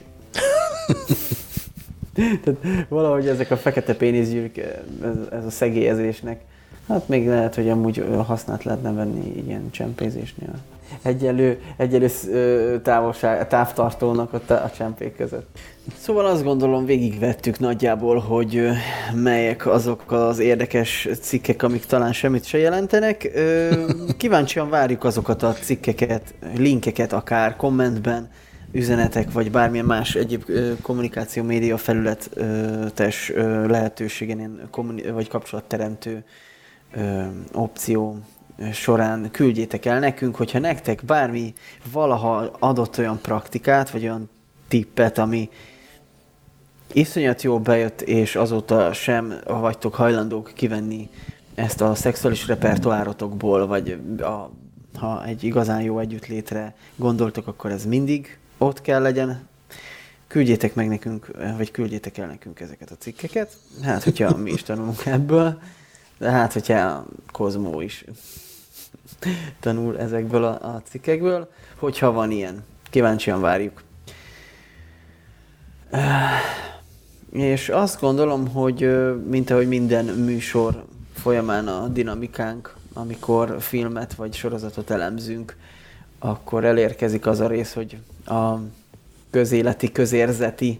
Tehát valahogy ezek a fekete péniszgyűrűk, ez a szegélyezésnek, hát még lehet, hogy amúgy hasznát lehetne venni ilyen csempézésnél. Egyelő távtartónak ott a csempék között. Szóval azt gondolom, végigvettük nagyjából, hogy melyek azok az érdekes cikkek, amik talán semmit se jelentenek. Kíváncsian várjuk azokat a cikkeket, linkeket akár kommentben, üzenetek, vagy bármilyen más egyéb kommunikáció média felületes lehetőségen, vagy kapcsolatteremtő opció során küldjétek el nekünk, hogyha nektek bármi valaha adott olyan praktikát, vagy olyan tippet, ami iszonyat jól bejött, és azóta sem vagytok hajlandók kivenni ezt a szexuális repertoárotokból, vagy ha egy igazán jó együttlétre gondoltok, akkor ez mindig ott kell legyen. Küldjétek meg nekünk, vagy küldjétek el nekünk ezeket a cikkeket. Hát, hogyha mi is tanulunk ebből, de hát, hogyha a Kozmó is tanul ezekből a cikkekből, hogyha van ilyen. Kíváncsian várjuk. És azt gondolom, hogy mint ahogy minden műsor folyamán a dinamikánk, amikor filmet vagy sorozatot elemzünk, akkor elérkezik az a rész, hogy a közéleti, közérzeti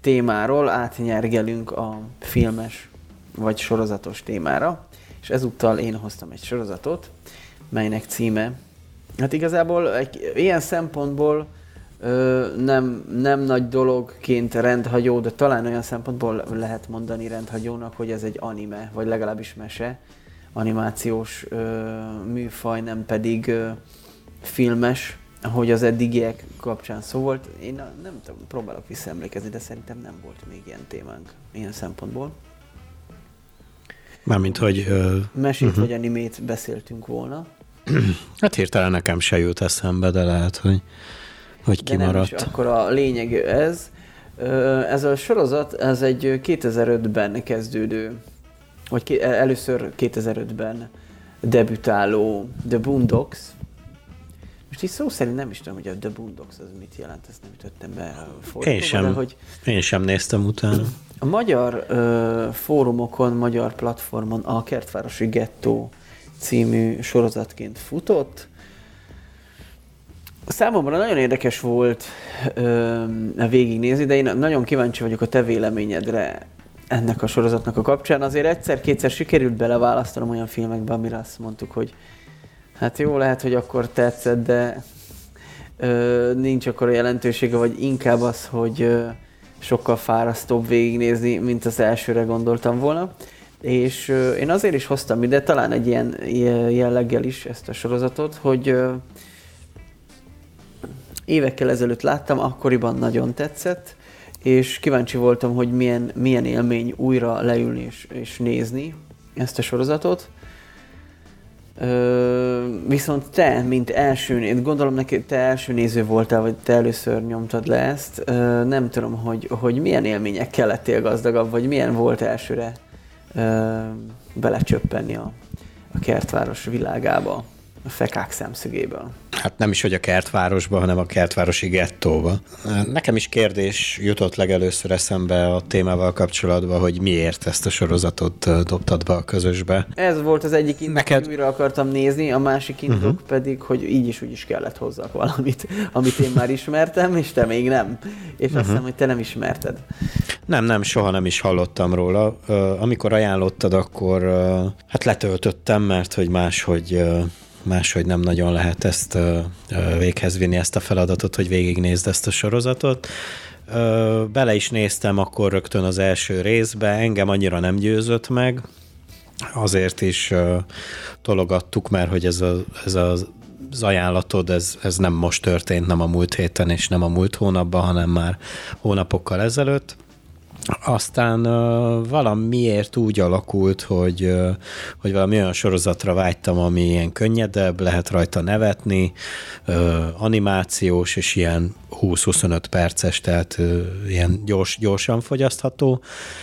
témáról átnyergelünk a filmes vagy sorozatos témára. És ezúttal én hoztam egy sorozatot, melynek címe, hát igazából ilyen szempontból nem nagy dologként rendhagyó, de talán olyan szempontból lehet mondani rendhagyónak, hogy ez egy anime, vagy legalábbis mese, animációs műfaj, nem pedig filmes, ahogy az eddigiek kapcsán szó volt. Én nem tudom, próbálok visszaemlékezni, de szerintem nem volt még ilyen témánk ilyen szempontból. Mármint, hogy... mesét vagy animét beszéltünk volna. Hát hirtelen nekem se jut eszembe, de lehet, hogy kimaradt. De nem is, akkor a lényeg ez. Ez a sorozat, ez egy 2005-ben kezdődő, vagy először 2005-ben debütáló The Boondocks. Most így szó szerint nem is tudom, hogy a The Boondocks az mit jelent, ezt nem ütöttem be fordulóba. Én sem néztem utána. A magyar fórumokon, magyar platformon a Kertvárosi Gettó című sorozatként futott. Számomra nagyon érdekes volt végignézni, de én nagyon kíváncsi vagyok a te véleményedre ennek a sorozatnak a kapcsán. Azért egyszer-kétszer sikerült beleválasztanom olyan filmekbe, amire azt mondtuk, hogy hát jó, lehet, hogy akkor tetszett, de nincs akkora jelentősége, vagy inkább az, hogy sokkal fárasztóbb végignézni, mint az elsőre gondoltam volna. És én azért is hoztam ide, talán egy ilyen jelleggel is ezt a sorozatot, hogy évekkel ezelőtt láttam, akkoriban nagyon tetszett, és kíváncsi voltam, hogy milyen élmény újra leülni és nézni ezt a sorozatot. Viszont te, mint gondolom neked, te első néző voltál, vagy te először nyomtad le ezt. Nem tudom, hogy milyen élményekkel lettél gazdagabb, vagy milyen volt elsőre belecsöppenni a kertváros világába, a fekák szemszögéből. Hát nem is, hogy a kertvárosba, hanem a kertvárosi gettóba. Nekem is kérdés jutott legelőször eszembe a témával kapcsolatban, hogy miért ezt a sorozatot dobtad be a közösbe. Ez volt az egyik indok, újra akartam nézni, a másik indok pedig, hogy így is úgy is kellett hozzak valamit, amit én már ismertem, és te még nem. És azt hiszem, hogy te nem ismerted. Nem, soha nem is hallottam róla. Amikor ajánlottad, akkor hát letöltöttem, mert hogy máshogy nem nagyon lehet ezt véghez vinni, ezt a feladatot, hogy végignézd ezt a sorozatot. Bele is néztem akkor rögtön az első részbe, engem annyira nem győzött meg, azért is tologattuk, mert hogy az ajánlatod, ez nem most történt, nem a múlt héten és nem a múlt hónapban, hanem már hónapokkal ezelőtt. Aztán valamiért úgy alakult, hogy valami olyan sorozatra vágytam, ami ilyen könnyedebb, lehet rajta nevetni, animációs és ilyen 20-25 perces, tehát ilyen gyorsan fogyasztható,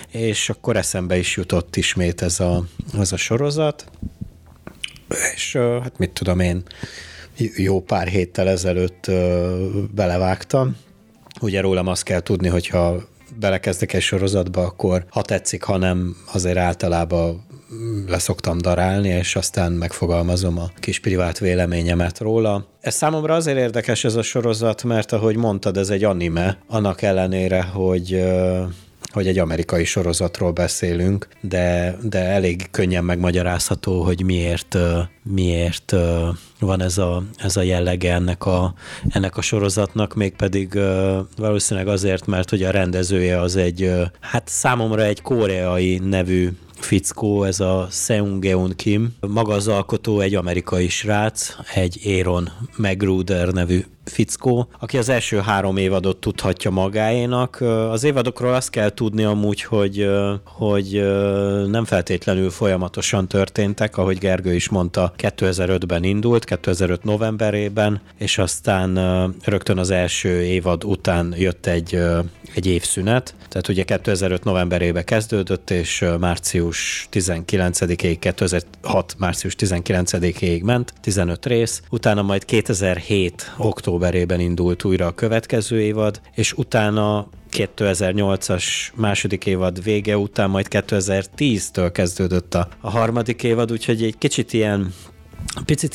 és akkor eszembe is jutott ismét ez a sorozat, és hát mit tudom én, jó pár héttel ezelőtt belevágtam. Ugye rólam azt kell tudni, hogyha belekezdek egy sorozatba, akkor ha tetszik, ha nem, azért általában leszoktam darálni, és aztán megfogalmazom a kis privát véleményemet róla. Ez számomra azért érdekes ez a sorozat, mert ahogy mondtad, ez egy anime, annak ellenére, hogy egy amerikai sorozatról beszélünk, de elég könnyen megmagyarázható, hogy miért van ez a jellege ennek a sorozatnak, mégpedig valószínűleg azért, mert hogy a rendezője az egy, hát számomra egy koreai nevű fickó, ez a Seungeun Kim. Maga az alkotó egy amerikai srác, egy Aaron Magruder nevű fickó, aki az első 3 évadot tudhatja magáénak. Az évadokról azt kell tudni amúgy, hogy nem feltétlenül folyamatosan történtek, ahogy Gergő is mondta, 2005-ben indult, 2005 novemberében, és aztán rögtön az első évad után jött egy évszünet, tehát ugye 2005 novemberében kezdődött, és március 19-ig, 2006 március 19-ig ment, 15 rész, utána majd 2007 októberében indult újra a következő évad, és utána 2008-as második évad vége után majd 2010-től kezdődött a harmadik évad, úgyhogy egy picit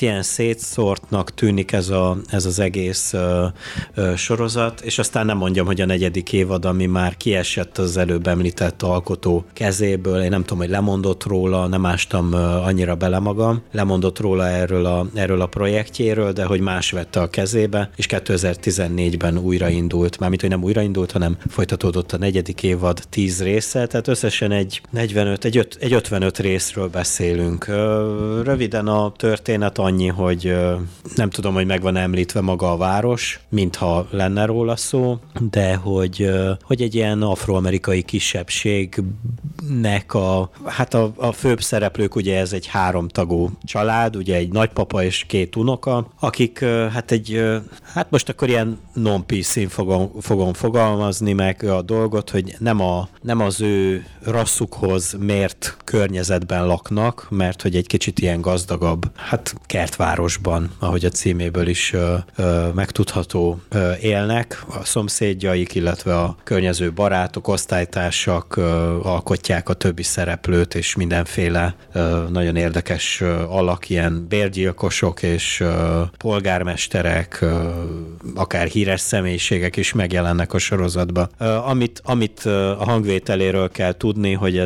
ilyen szétszórtnak tűnik ez az egész sorozat, és aztán nem mondjam, hogy a negyedik évad, ami már kiesett az előbb említett alkotó kezéből, én nem tudom, hogy lemondott róla, nem ástam annyira bele magam, lemondott róla erről a projektjéről, de hogy más vette a kezébe, és 2014-ben újraindult, mármint, hogy nem újraindult, hanem folytatódott a negyedik évad 10 résszel, tehát összesen egy 55 részről beszélünk. Röviden a történet annyi, hogy nem tudom, hogy megvan említve maga a város, mintha lenne róla szó, de hogy egy ilyen afroamerikai kisebbségnek a főbb szereplők, ugye ez egy 3 tagú család, ugye egy nagypapa és 2 unoka, akik most akkor ilyen non-PC-n fogom fogalmazni meg a dolgot, hogy nem az ő rasszukhoz mért környezetben laknak, mert hogy egy kicsit ilyen gazdagabb, kertvárosban, ahogy a címéből is megtudható, élnek. A szomszédjaik, illetve a környező barátok, osztálytársak alkotják a többi szereplőt, és mindenféle nagyon érdekes alak, ilyen bérgyilkosok és polgármesterek, akár híres személyiségek is megjelennek a sorozatban. Amit a hangvételéről kell tudni, hogy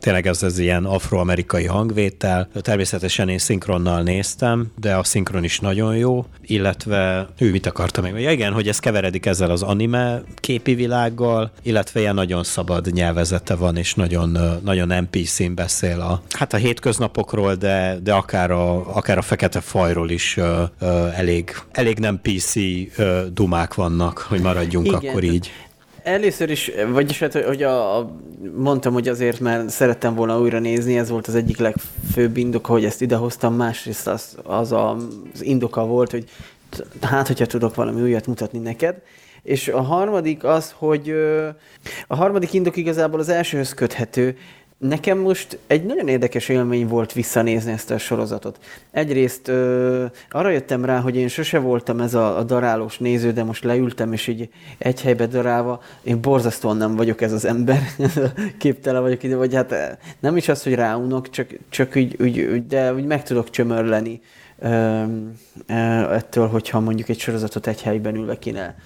tényleg ez az ilyen afroamerikai hangvétel. Természetesen én szinkronnal néztem, de a szinkron is nagyon jó, illetve mit akartam még? Ja, igen, hogy ez keveredik ezzel az anime képi világgal, illetve ilyen nagyon szabad nyelvezete van, és nagyon, nagyon NPC-n beszél a hétköznapokról, de akár a fekete fajról is elég nem PC dumák vannak, hogy maradjunk igen. Akkor így. Először is, vagyis hát, hogy mondtam, hogy azért már szerettem volna újra nézni, ez volt az egyik legfőbb indoka, hogy ezt idehoztam, másrészt az indoka volt, hogy hát, hogyha tudok valami újat mutatni neked. És a harmadik az, hogy a harmadik indok igazából az elsőhöz köthető. Nekem most egy nagyon érdekes élmény volt visszanézni ezt a sorozatot. Egyrészt arra jöttem rá, hogy én sose voltam ez a darálós néző, de most leültem, és így egy helybe darálva, én borzasztóan nem vagyok ez az ember, képtelen vagyok ide, vagy hát nem is az, hogy ráunok, csak úgy, de úgy meg tudok csömörleni ettől, hogyha mondjuk egy sorozatot egy helyben ülve kéne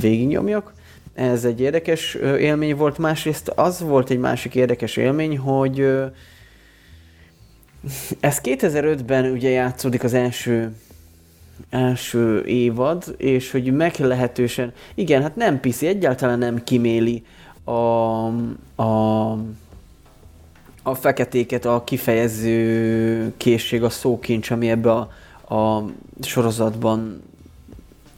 végignyomjak. Ez egy érdekes élmény volt, másrészt az volt egy másik érdekes élmény, hogy ez 2005-ben ugye játszódik az első évad, és hogy meglehetősen, igen, hát nem piszi, egyáltalán nem kiméli a feketéket, a kifejező készség, a szókincs, ami ebbe a sorozatban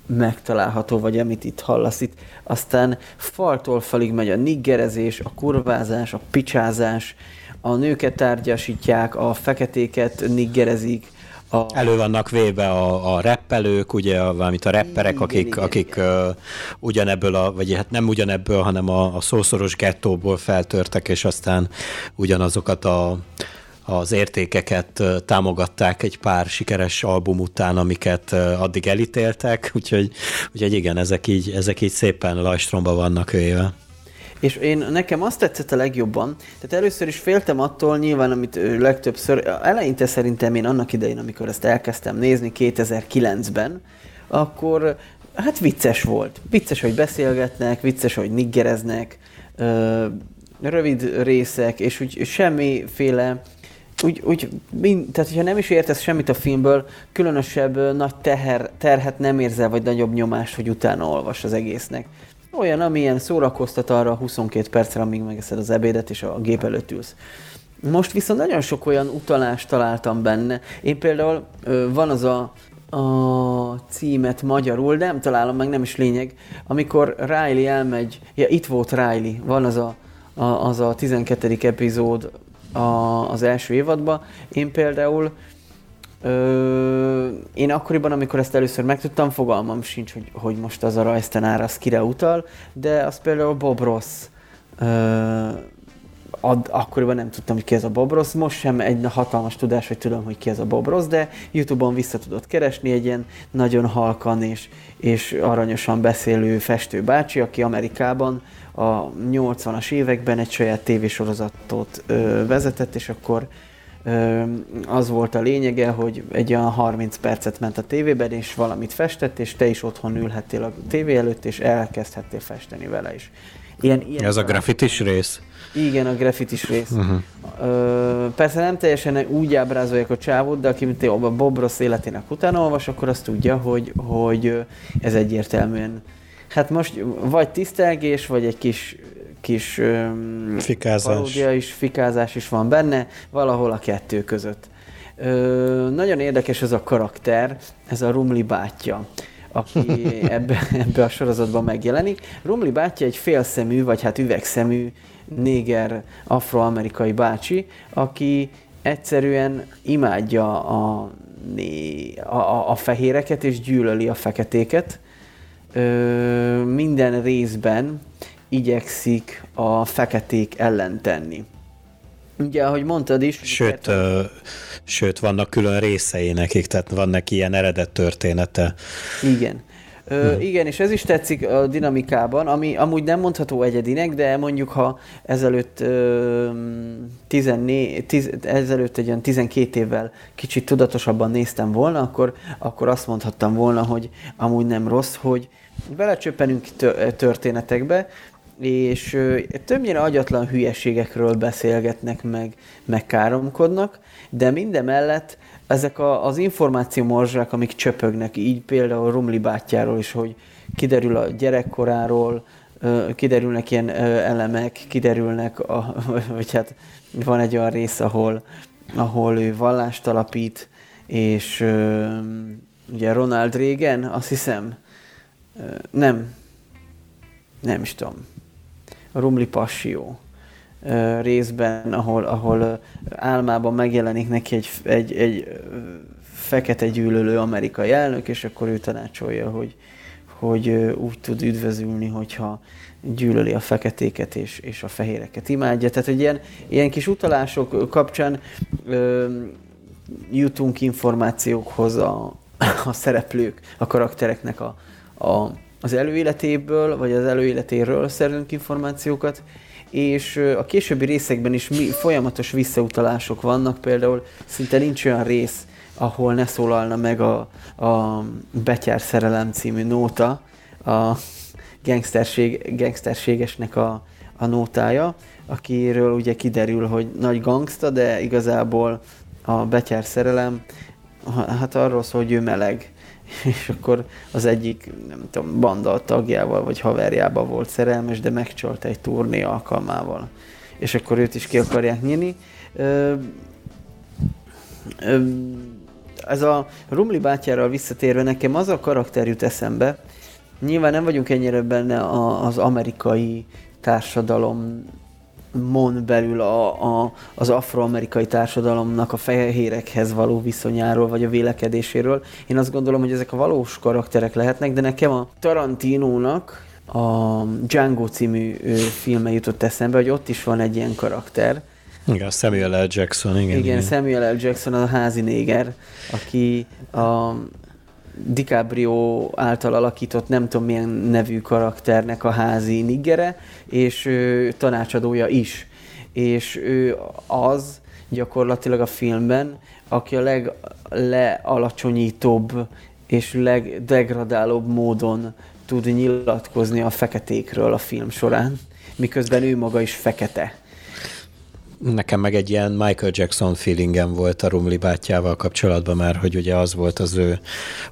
megtalálható, vagy amit itt hallasz itt. Aztán faltól falig megy a niggerezés, a kurvázás, a picsázás, a nőket tárgyasítják, a feketéket niggerezik. Elő vannak véve a rappelők, ugye, valamint a rapperek, akik ugyanebből, vagy hát nem ugyanebből, hanem a szószoros gettóból feltörtek, és aztán ugyanazokat az értékeket támogatták egy pár sikeres album után, amiket addig elítéltek, úgyhogy igen, ezek így szépen lajstromba vannak éve. És nekem azt tetszett a legjobban, tehát először is féltem attól nyilván, amit legtöbbször, eleinte szerintem én annak idején, amikor ezt elkezdtem nézni 2009-ben, akkor hát vicces volt. Vicces, hogy beszélgetnek, vicces, hogy niggereznek, rövid részek, és úgy semmiféle tehát, hogyha nem is értesz semmit a filmből, különösebb nagy terhet nem érzel, vagy nagyobb nyomást, hogy utána olvas az egésznek. Olyan, amilyen szórakoztat arra 22 percre, amíg megeszed az ebédet, és a gép előtt ülsz. Most viszont nagyon sok olyan utalást találtam benne. Én például van az a címet magyarul, de nem találom meg, nem is lényeg. Amikor Riley elmegy, ja, itt volt Riley, van az az a 12. epizód az első évadban. Én például én akkoriban, amikor ezt először megtudtam, fogalmam sincs, hogy most az a rajztanár az kire utal, de az például Bob Ross. Akkoriban nem tudtam, hogy ki ez a Bob Ross, most sem egy hatalmas tudás, hogy tudom, hogy ki ez a Bob Ross, de YouTube-on vissza tudod keresni egy ilyen nagyon halkan és aranyosan beszélő festőbácsi, aki Amerikában a 80-as években egy saját tévésorozatot vezetett, és akkor az volt a lényege, hogy egy olyan 30 percet ment a tévében, és valamit festett, és te is otthon ülhettél a tévé előtt, és elkezdhettél festeni vele is. Ilyen ez a graffitis rész? Igen, a graffitis rész. Persze nem teljesen úgy ábrázolják a csávót, de aki a Bob Ross életének utána olvas, akkor azt tudja, hogy ez egyértelműen, hát most vagy tisztelgés, vagy egy kis paródia is, fikázás is van benne, valahol a kettő között. Nagyon érdekes ez a karakter, ez a Rumli bátyja, aki ebbe a sorozatban megjelenik. Rumli bátyja egy félszemű, vagy hát üvegszemű néger afroamerikai bácsi, aki egyszerűen imádja a fehéreket és gyűlöli a feketéket. Minden részben igyekszik a feketék ellen tenni. Ugye, ahogy mondtad is... Sőt, vannak külön részei nekik, tehát van neki ilyen eredet története. Igen. Igen, és ez is tetszik a dinamikában, ami amúgy nem mondható egyedinek, de mondjuk, ha ezelőtt egy olyan 12 évvel kicsit tudatosabban néztem volna, akkor azt mondhattam volna, hogy amúgy nem rossz, hogy belecsöppenünk történetekbe, és többnyire agyatlan hülyeségekről beszélgetnek meg káromkodnak, de mindemellett ezek az információ morzsák, amik csöpögnek, így például Rumli bátyjáról is, hogy kiderül a gyerekkoráról, kiderülnek ilyen elemek, vagy hát van egy olyan rész, ahol ő vallást alapít, és ugye Ronald Reagan, azt hiszem, nem is tudom, a Rumli passió részben, ahol álmában megjelenik neki egy fekete gyűlölő amerikai elnök, és akkor ő tanácsolja, hogy úgy tud üdvözülni, hogyha gyűlöli a feketéket és a fehéreket imádja. Tehát egy ilyen kis utalások kapcsán jutunk információkhoz a szereplők, a karaktereknek az előéletéből, vagy az előéletéről szerzünk információkat, és a későbbi részekben is folyamatos visszautalások vannak, például szinte nincs olyan rész, ahol ne szólalna meg a Betyár szerelem című nóta, a gangsterségesnek a nótája, akiről ugye kiderül, hogy nagy gangsta, de igazából a Betyár szerelem, hát arról szól, hogy ő meleg, és akkor az egyik, nem tudom, banda tagjával vagy haverjában volt szerelmes, de megcsalt egy turné alkalmával. És akkor őt is ki akarják nyírni. Ez a Rumli bátyáról visszatérve nekem az a karakter jut eszembe. Nyilván nem vagyunk ennyire benne az amerikai társadalom belül az afroamerikai társadalomnak a fehérekhez való viszonyáról, vagy a vélekedéséről. Én azt gondolom, hogy ezek a valós karakterek lehetnek, de nekem a Tarantinónak a Django című filme jutott eszembe, hogy ott is van egy ilyen karakter. Igen, Samuel L. Jackson. Igen. Samuel L. Jackson az a házi néger, aki a DiCaprio által alakított nem tudom milyen nevű karakternek a házi niggere, és tanácsadója is. És ő az gyakorlatilag a filmben, aki a leglealacsonyítóbb és legdegradálóbb módon tud nyilatkozni a feketékről a film során, miközben ő maga is fekete. Nekem meg egy ilyen Michael Jackson feelingem volt a Rumli bátyjával kapcsolatban már, hogy ugye az volt az ő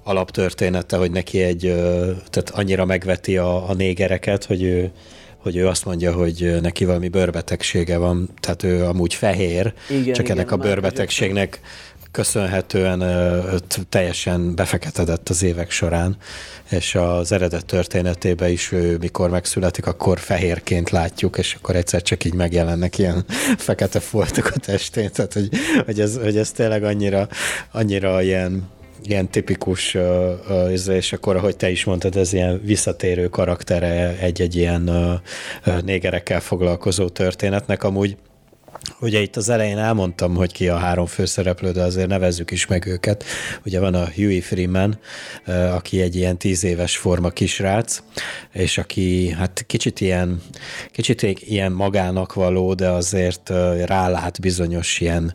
alaptörténete, hogy neki tehát annyira megveti a négereket, hogy ő hogy ő azt mondja, hogy neki valami bőrbetegsége van, tehát ő amúgy fehér, igen, csak igen, ennek a bőrbetegségnek köszönhetően teljesen befeketedett az évek során, és az eredet történetében is ő, mikor megszületik, akkor fehérként látjuk, és akkor egyszer csak így megjelennek ilyen fekete foltok a testén, tehát hogy ez tényleg annyira ilyen tipikus, és akkor, ahogy te is mondtad, ez ilyen visszatérő karaktere egy-egy ilyen négerekkel foglalkozó történetnek amúgy. Ugye itt az elején elmondtam, hogy ki a három főszereplő, de azért nevezzük is meg őket. Ugye van a Huey Freeman, aki egy ilyen 10 éves forma kisrác, és aki hát kicsit ilyen magának való, de azért rálát bizonyos ilyen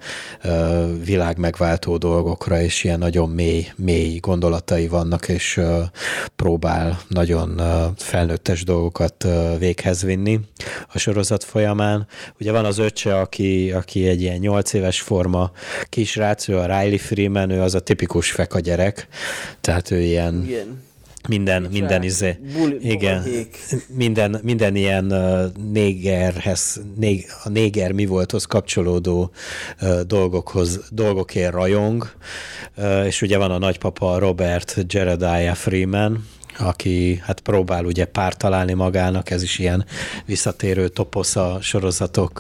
világmegváltó dolgokra, és ilyen nagyon mély gondolatai vannak, és próbál nagyon felnőttes dolgokat véghez vinni a sorozat folyamán. Ugye van az öccse, aki egy ilyen 8 éves forma kisrác, ő a Riley Freeman, ő az a tipikus feka gyerek, tehát ő ilyen... Igen. Minden ilyen négerhez, a néger mi volthoz kapcsolódó dolgokért rajong, és ugye van a nagypapa Robert Jedediah Freeman, aki hát próbál ugye párt találni magának, ez is ilyen visszatérő toposz a sorozatok,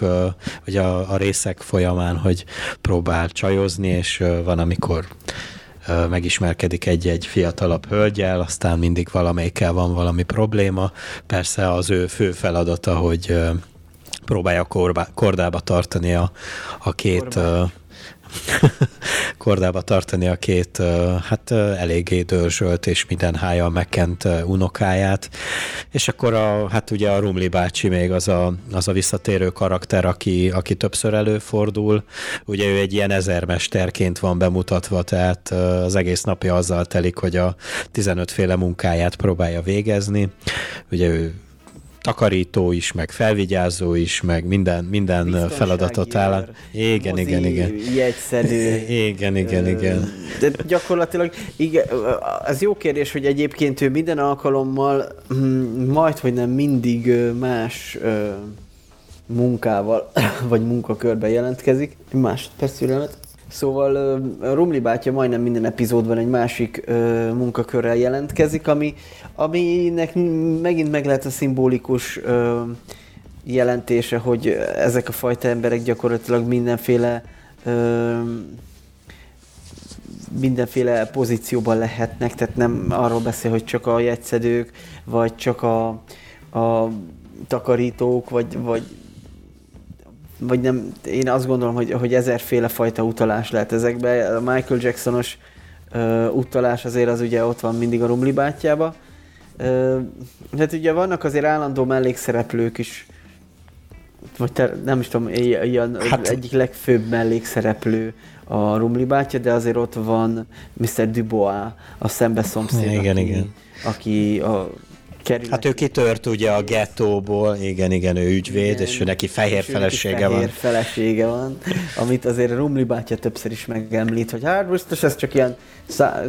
vagy a részek folyamán, hogy próbál csajozni, és van, amikor megismerkedik egy-egy fiatalabb hölgyel, aztán mindig valamelyikkel van valami probléma. Persze az ő fő feladata, hogy próbálja kordába tartani a két... kordába tartani a két hát eléggé dörzsölt és minden hájjal megkent unokáját. És akkor hát ugye a Rumli bácsi még az a visszatérő karakter, aki többször előfordul. Ugye ő egy ilyen ezermesterként van bemutatva, tehát az egész napja azzal telik, hogy a 15 féle munkáját próbálja végezni. Ugye ő takarító is, meg felvigyázó is, meg minden feladatot áll. Igen. Jegyszedő. Igen. De gyakorlatilag, igen, az jó kérdés, hogy egyébként ő minden alkalommal majdhogynem mindig más munkával, vagy munkakörben jelentkezik. Szóval Rumli bátyja majdnem minden epizódban egy másik munkakörrel jelentkezik, aminek megint meg lehet a szimbolikus jelentése, hogy ezek a fajta emberek gyakorlatilag mindenféle pozícióban lehetnek, tehát nem arról beszél, hogy csak a jegyszedők, vagy csak a takarítók, vagy nem, én azt gondolom, hogy ezerféle fajta utalás lehet ezekben. A Michael Jacksonos utalás azért az ugye ott van mindig a Rumli bátyjában. Hát ugye vannak azért állandó mellékszereplők is, vagy nem is tudom, ilyen egyik legfőbb mellékszereplő a Rumli bátyja, de azért ott van Mr. Dubois, a szembeszomszéd, aki a... Kerülnek. Hát ő kitört ugye a gettóból, igen, ő ügyvéd, igen, és ő neki fehér felesége van, amit azért Rumli bátyja többször is megemlít, hogy hát biztos ez csak ilyen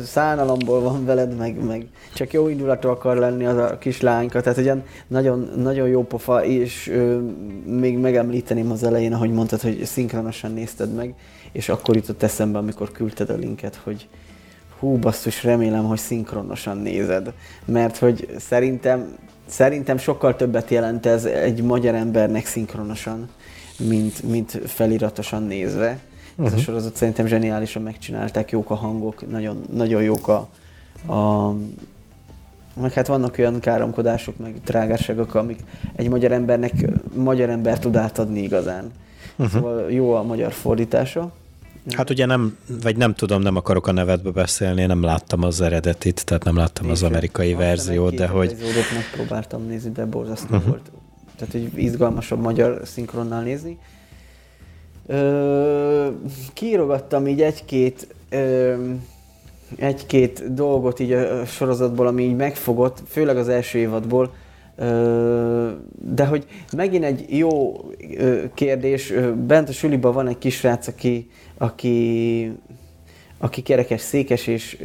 szánalomból van veled, meg csak jó indulatú akar lenni az a kislányka, tehát ugyan nagyon, nagyon jó pofa, és még megemlíteném az elején, ahogy mondtad, hogy szinkronosan nézted meg, és akkor jutott eszembe, amikor küldted a linket, hogy hú, basszus, remélem, hogy szinkronosan nézed. Mert hogy szerintem sokkal többet jelent ez egy magyar embernek szinkronosan, mint feliratosan nézve. Ez a sorozat szerintem zseniálisan megcsinálták, jók a hangok, nagyon, nagyon jók meg hát vannak olyan káromkodások, meg trágárságok, amik egy magyar embernek magyar ember tud átadni igazán. Szóval jó a magyar fordítása. Hát ugye nem akarok a nevedbe beszélni, nem láttam az eredetit, tehát nem láttam az amerikai verziót, de hogy... Megpróbáltam nézni, de borzasztó volt. Tehát, hogy izgalmasabb magyar szinkronnal nézni. Kiírogattam így egy-két dolgot így a sorozatból, ami így megfogott, főleg az első évadból. De hogy megint egy jó kérdés, bent a suliban van egy kisrác, aki kerekes székes, és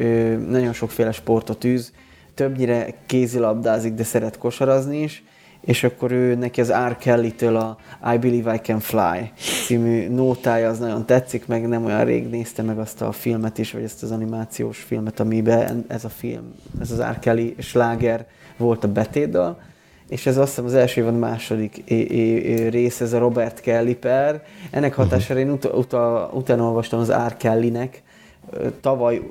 nagyon sokféle sportot űz, többnyire kézilabdázik, de szeret kosarazni is, és akkor ő neki az R. Kelly-től a I Believe I Can Fly című nótája az nagyon tetszik, meg nem olyan rég nézte meg azt a filmet is, vagy ezt az animációs filmet, amiben ez a film, ez az R. Kelly sláger volt a betétdal, és ez azt hiszem az első évad második rész, ez a Robert Kelly per. Ennek hatására én utána olvastam az R. Kellynek, tavaly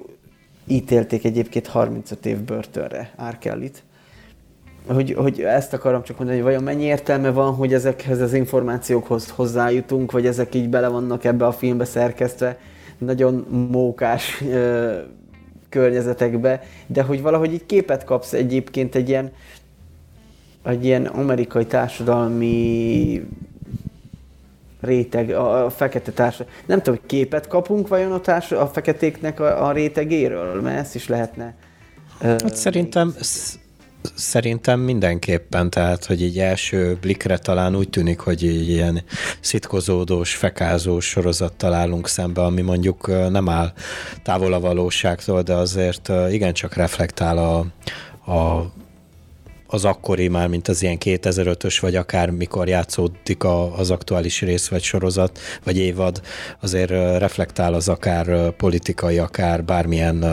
ítélték egyébként 35 év börtönre R. Kellyt. Hogy ezt akarom csak mondani, hogy vajon mennyi értelme van, hogy ezekhez az információkhoz hozzájutunk, vagy ezek így bele vannak ebbe a filmbe szerkesztve, nagyon mókás környezetekbe, de hogy valahogy így képet kapsz egyébként egy ilyen amerikai társadalmi réteg, a fekete társadalmi. Nem tudom, hogy képet kapunk vajon a feketéknek a rétegéről, mert ezt is lehetne... Hát Szerintem mindenképpen, tehát, hogy így első blikre talán úgy tűnik, hogy ilyen szitkozódós, fekázós sorozattal állunk szembe, ami mondjuk nem áll távol a valóságtól, de azért igencsak reflektál az akkori, már mint az ilyen 2005-ös, vagy akár mikor játszódik az aktuális rész, vagy sorozat, vagy évad, azért reflektál az akár politikai, akár bármilyen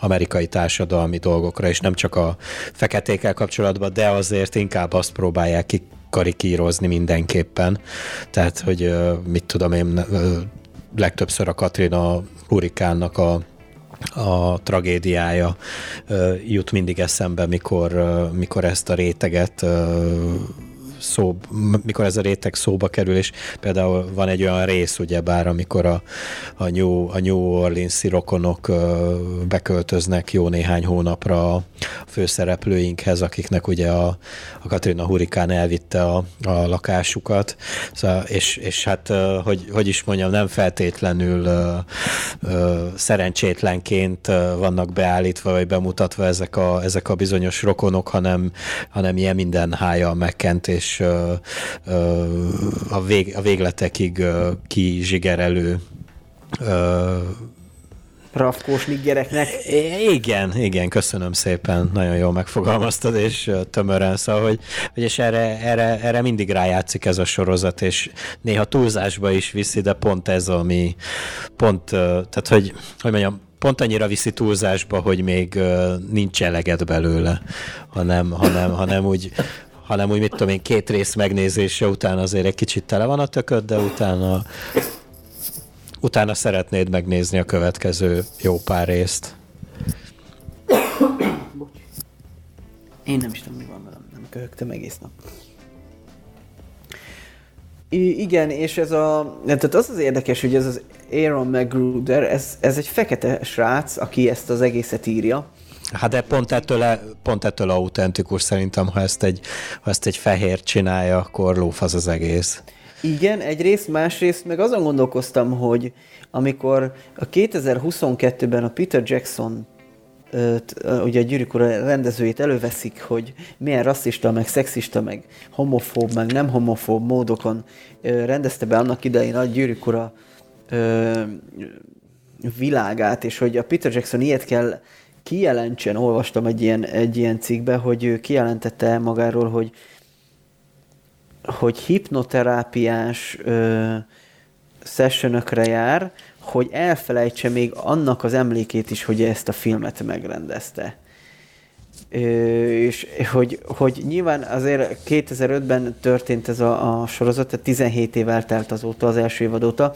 amerikai társadalmi dolgokra, és nem csak a feketékkel kapcsolatban, de azért inkább azt próbálják kikarikírozni mindenképpen. Tehát, hogy mit tudom én, legtöbbször a Katrina hurikánnak a tragédiája jut mindig eszembe, mikor ezt a réteget mikor ez a réteg szóba kerül, és például van egy olyan rész, ugyebár, amikor a New Orleans-i rokonok beköltöznek jó néhány hónapra a főszereplőinkhez, akiknek ugye a Katrina hurikán elvitte a lakásukat, szóval, és hát, hogy is mondjam, nem feltétlenül szerencsétlenként vannak beállítva, vagy bemutatva ezek a bizonyos rokonok, hanem ilyen minden hájjal megkent, és a végletekig kizsigerelő rafkós liggereknek. Igen, köszönöm szépen, nagyon jól megfogalmaztad, és tömören, szóval, hogy és erre mindig rájátszik ez a sorozat, és néha túlzásba is viszi, de pont ez, ami tehát, hogy mondjam, pont annyira viszi túlzásba, hogy még nincs eleget belőle, hanem úgy, mit tudom én, két rész megnézése után azért egy kicsit tele van a tököd, de utána szeretnéd megnézni a következő jó pár részt. Bocs. Én nem is tudom, mi van velem, nem köhögtem egész nap. Igen, és tehát az az érdekes, hogy ez az Aaron McGruder, ez egy fekete srác, aki ezt az egészet írja. Hát de pont ettől autentikus szerintem, ha ezt egy fehér csinálja, akkor lófasz az egész. Igen, egyrészt, másrészt meg azon gondolkoztam, hogy amikor a 2022-ben a Peter Jackson, ugye a Gyűrűk Ura rendezőjét előveszik, hogy milyen rasszista, meg szexista, meg homofób, meg nem homofób módokon rendezte be annak idején a Gyűrűk Ura világát, és hogy a Peter Jackson ilyet kell kijelentsen, olvastam egy ilyen cikkbe, hogy ő kijelentette magáról, hogy hipnoterápiás sessionökre jár, hogy elfelejtse még annak az emlékét is, hogy ezt a filmet megrendezte. És hogy nyilván azért 2005-ben történt ez a sorozat, tehát 17 év eltelt azóta, az első évad óta.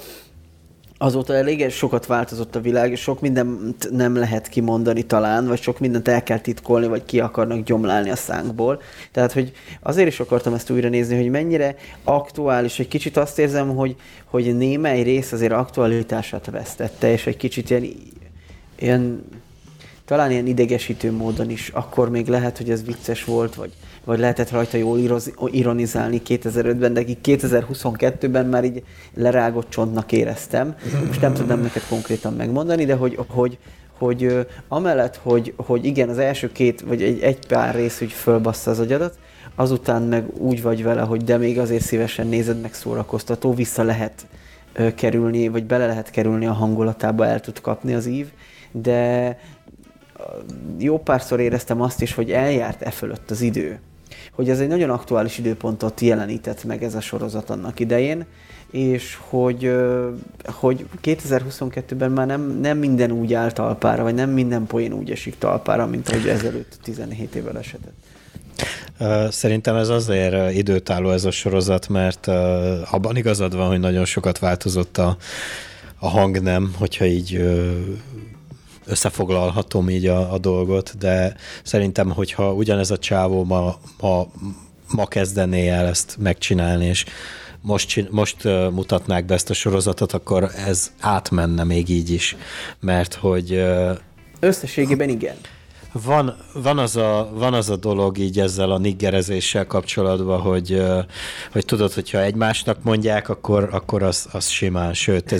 Azóta elég sokat változott a világ, és sok mindent nem lehet kimondani talán, vagy sok mindent el kell titkolni, vagy ki akarnak gyomlálni a szánkból. Tehát, hogy azért is akartam ezt újra nézni, hogy mennyire aktuális. Egy kicsit azt érzem, hogy némely rész azért aktualitását vesztette, és egy kicsit ilyen talán ilyen idegesítő módon is. Akkor még lehet, hogy ez vicces volt, vagy lehetett rajta jól ironizálni 2005-ben, de 2022-ben már így lerágott csontnak éreztem. Most nem tudom neked konkrétan megmondani, de hogy amellett, hogy igen, az első két, vagy egy pár rész úgy fölbassza az agyadat, azután meg úgy vagy vele, hogy de még azért szívesen nézed, meg szórakoztató, vissza lehet kerülni, vagy bele lehet kerülni a hangulatába, el tud kapni az ív, de jó párszor éreztem azt is, hogy eljárt e fölött az idő. hogy ez egy nagyon aktuális időpontot jelenített meg ez a sorozat annak idején, és hogy 2022-ben már nem minden úgy áll talpára, vagy nem minden poén úgy esik talpára, mint ahogy ezelőtt 17 évvel esetett. Szerintem ez azért időtálló ez a sorozat, mert abban igazad van, hogy nagyon sokat változott a hangnem, hogyha így összefoglalhatom így a dolgot, de szerintem, hogyha ugyanez a csávó ma kezdené el ezt megcsinálni, és most mutatnák be ezt a sorozatot, akkor ez átmenne még így is, mert hogy... Összességében igen. Van az a dolog így ezzel a niggerezéssel kapcsolatban, hogy tudod, hogyha egymásnak mondják, akkor az simán, sőt,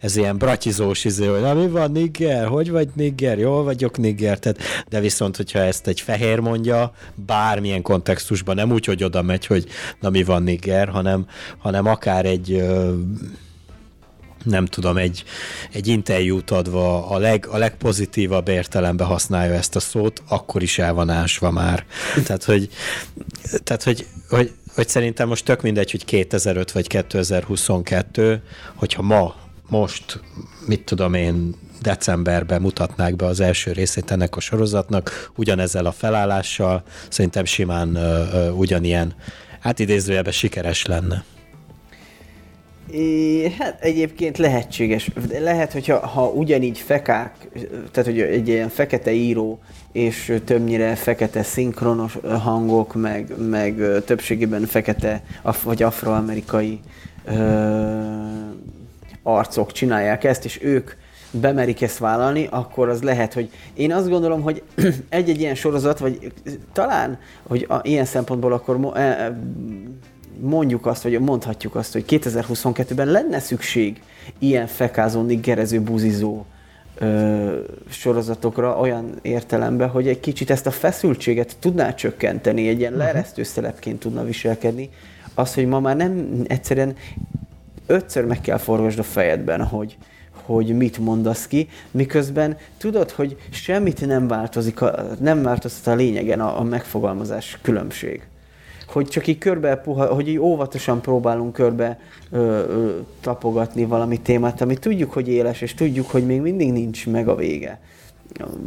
ez ilyen bratizós izé, hogy mi van nigger, hogy vagy nigger, jól vagyok nigger, tehát, de viszont, hogyha ezt egy fehér mondja, bármilyen kontextusban, nem úgy, hogy oda megy, hogy na mi van nigger, hanem akár egy... nem tudom, egy interjút adva a legpozitívabb értelemben használja ezt a szót, akkor is el van ásva már. Tehát, hogy szerintem most tök mindegy, hogy 2005 vagy 2022, hogyha most, mit tudom én, decemberben mutatnák be az első részét ennek a sorozatnak, ugyanezzel a felállással, szerintem simán ugyanilyen, hát idézőjelben sikeres lenne. Hát egyébként lehetséges. Lehet, hogyha ugyanígy fekák, tehát hogy egy ilyen fekete író, és többnyire fekete szinkronos hangok, meg többségében fekete vagy afroamerikai arcok csinálják ezt, és ők bemerik ezt vállalni, akkor az lehet, hogy én azt gondolom, hogy egy-egy ilyen sorozat, vagy talán, hogy ilyen szempontból akkor... mondhatjuk azt, hogy 2022-ben lenne szükség ilyen fekázó, niggerező, buzizó sorozatokra olyan értelemben, hogy egy kicsit ezt a feszültséget tudná csökkenteni, egy ilyen leeresztő szelepként tudna viselkedni. Az, hogy ma már nem egyszerűen 5-ször meg kell forgasd a fejedben, hogy mit mondasz ki, miközben tudod, hogy semmit nem változtat a lényegen a megfogalmazás különbség. Hogy csak így hogy így óvatosan próbálunk körbe tapogatni valami témát, amit tudjuk, hogy éles, és tudjuk, hogy még mindig nincs meg a vége.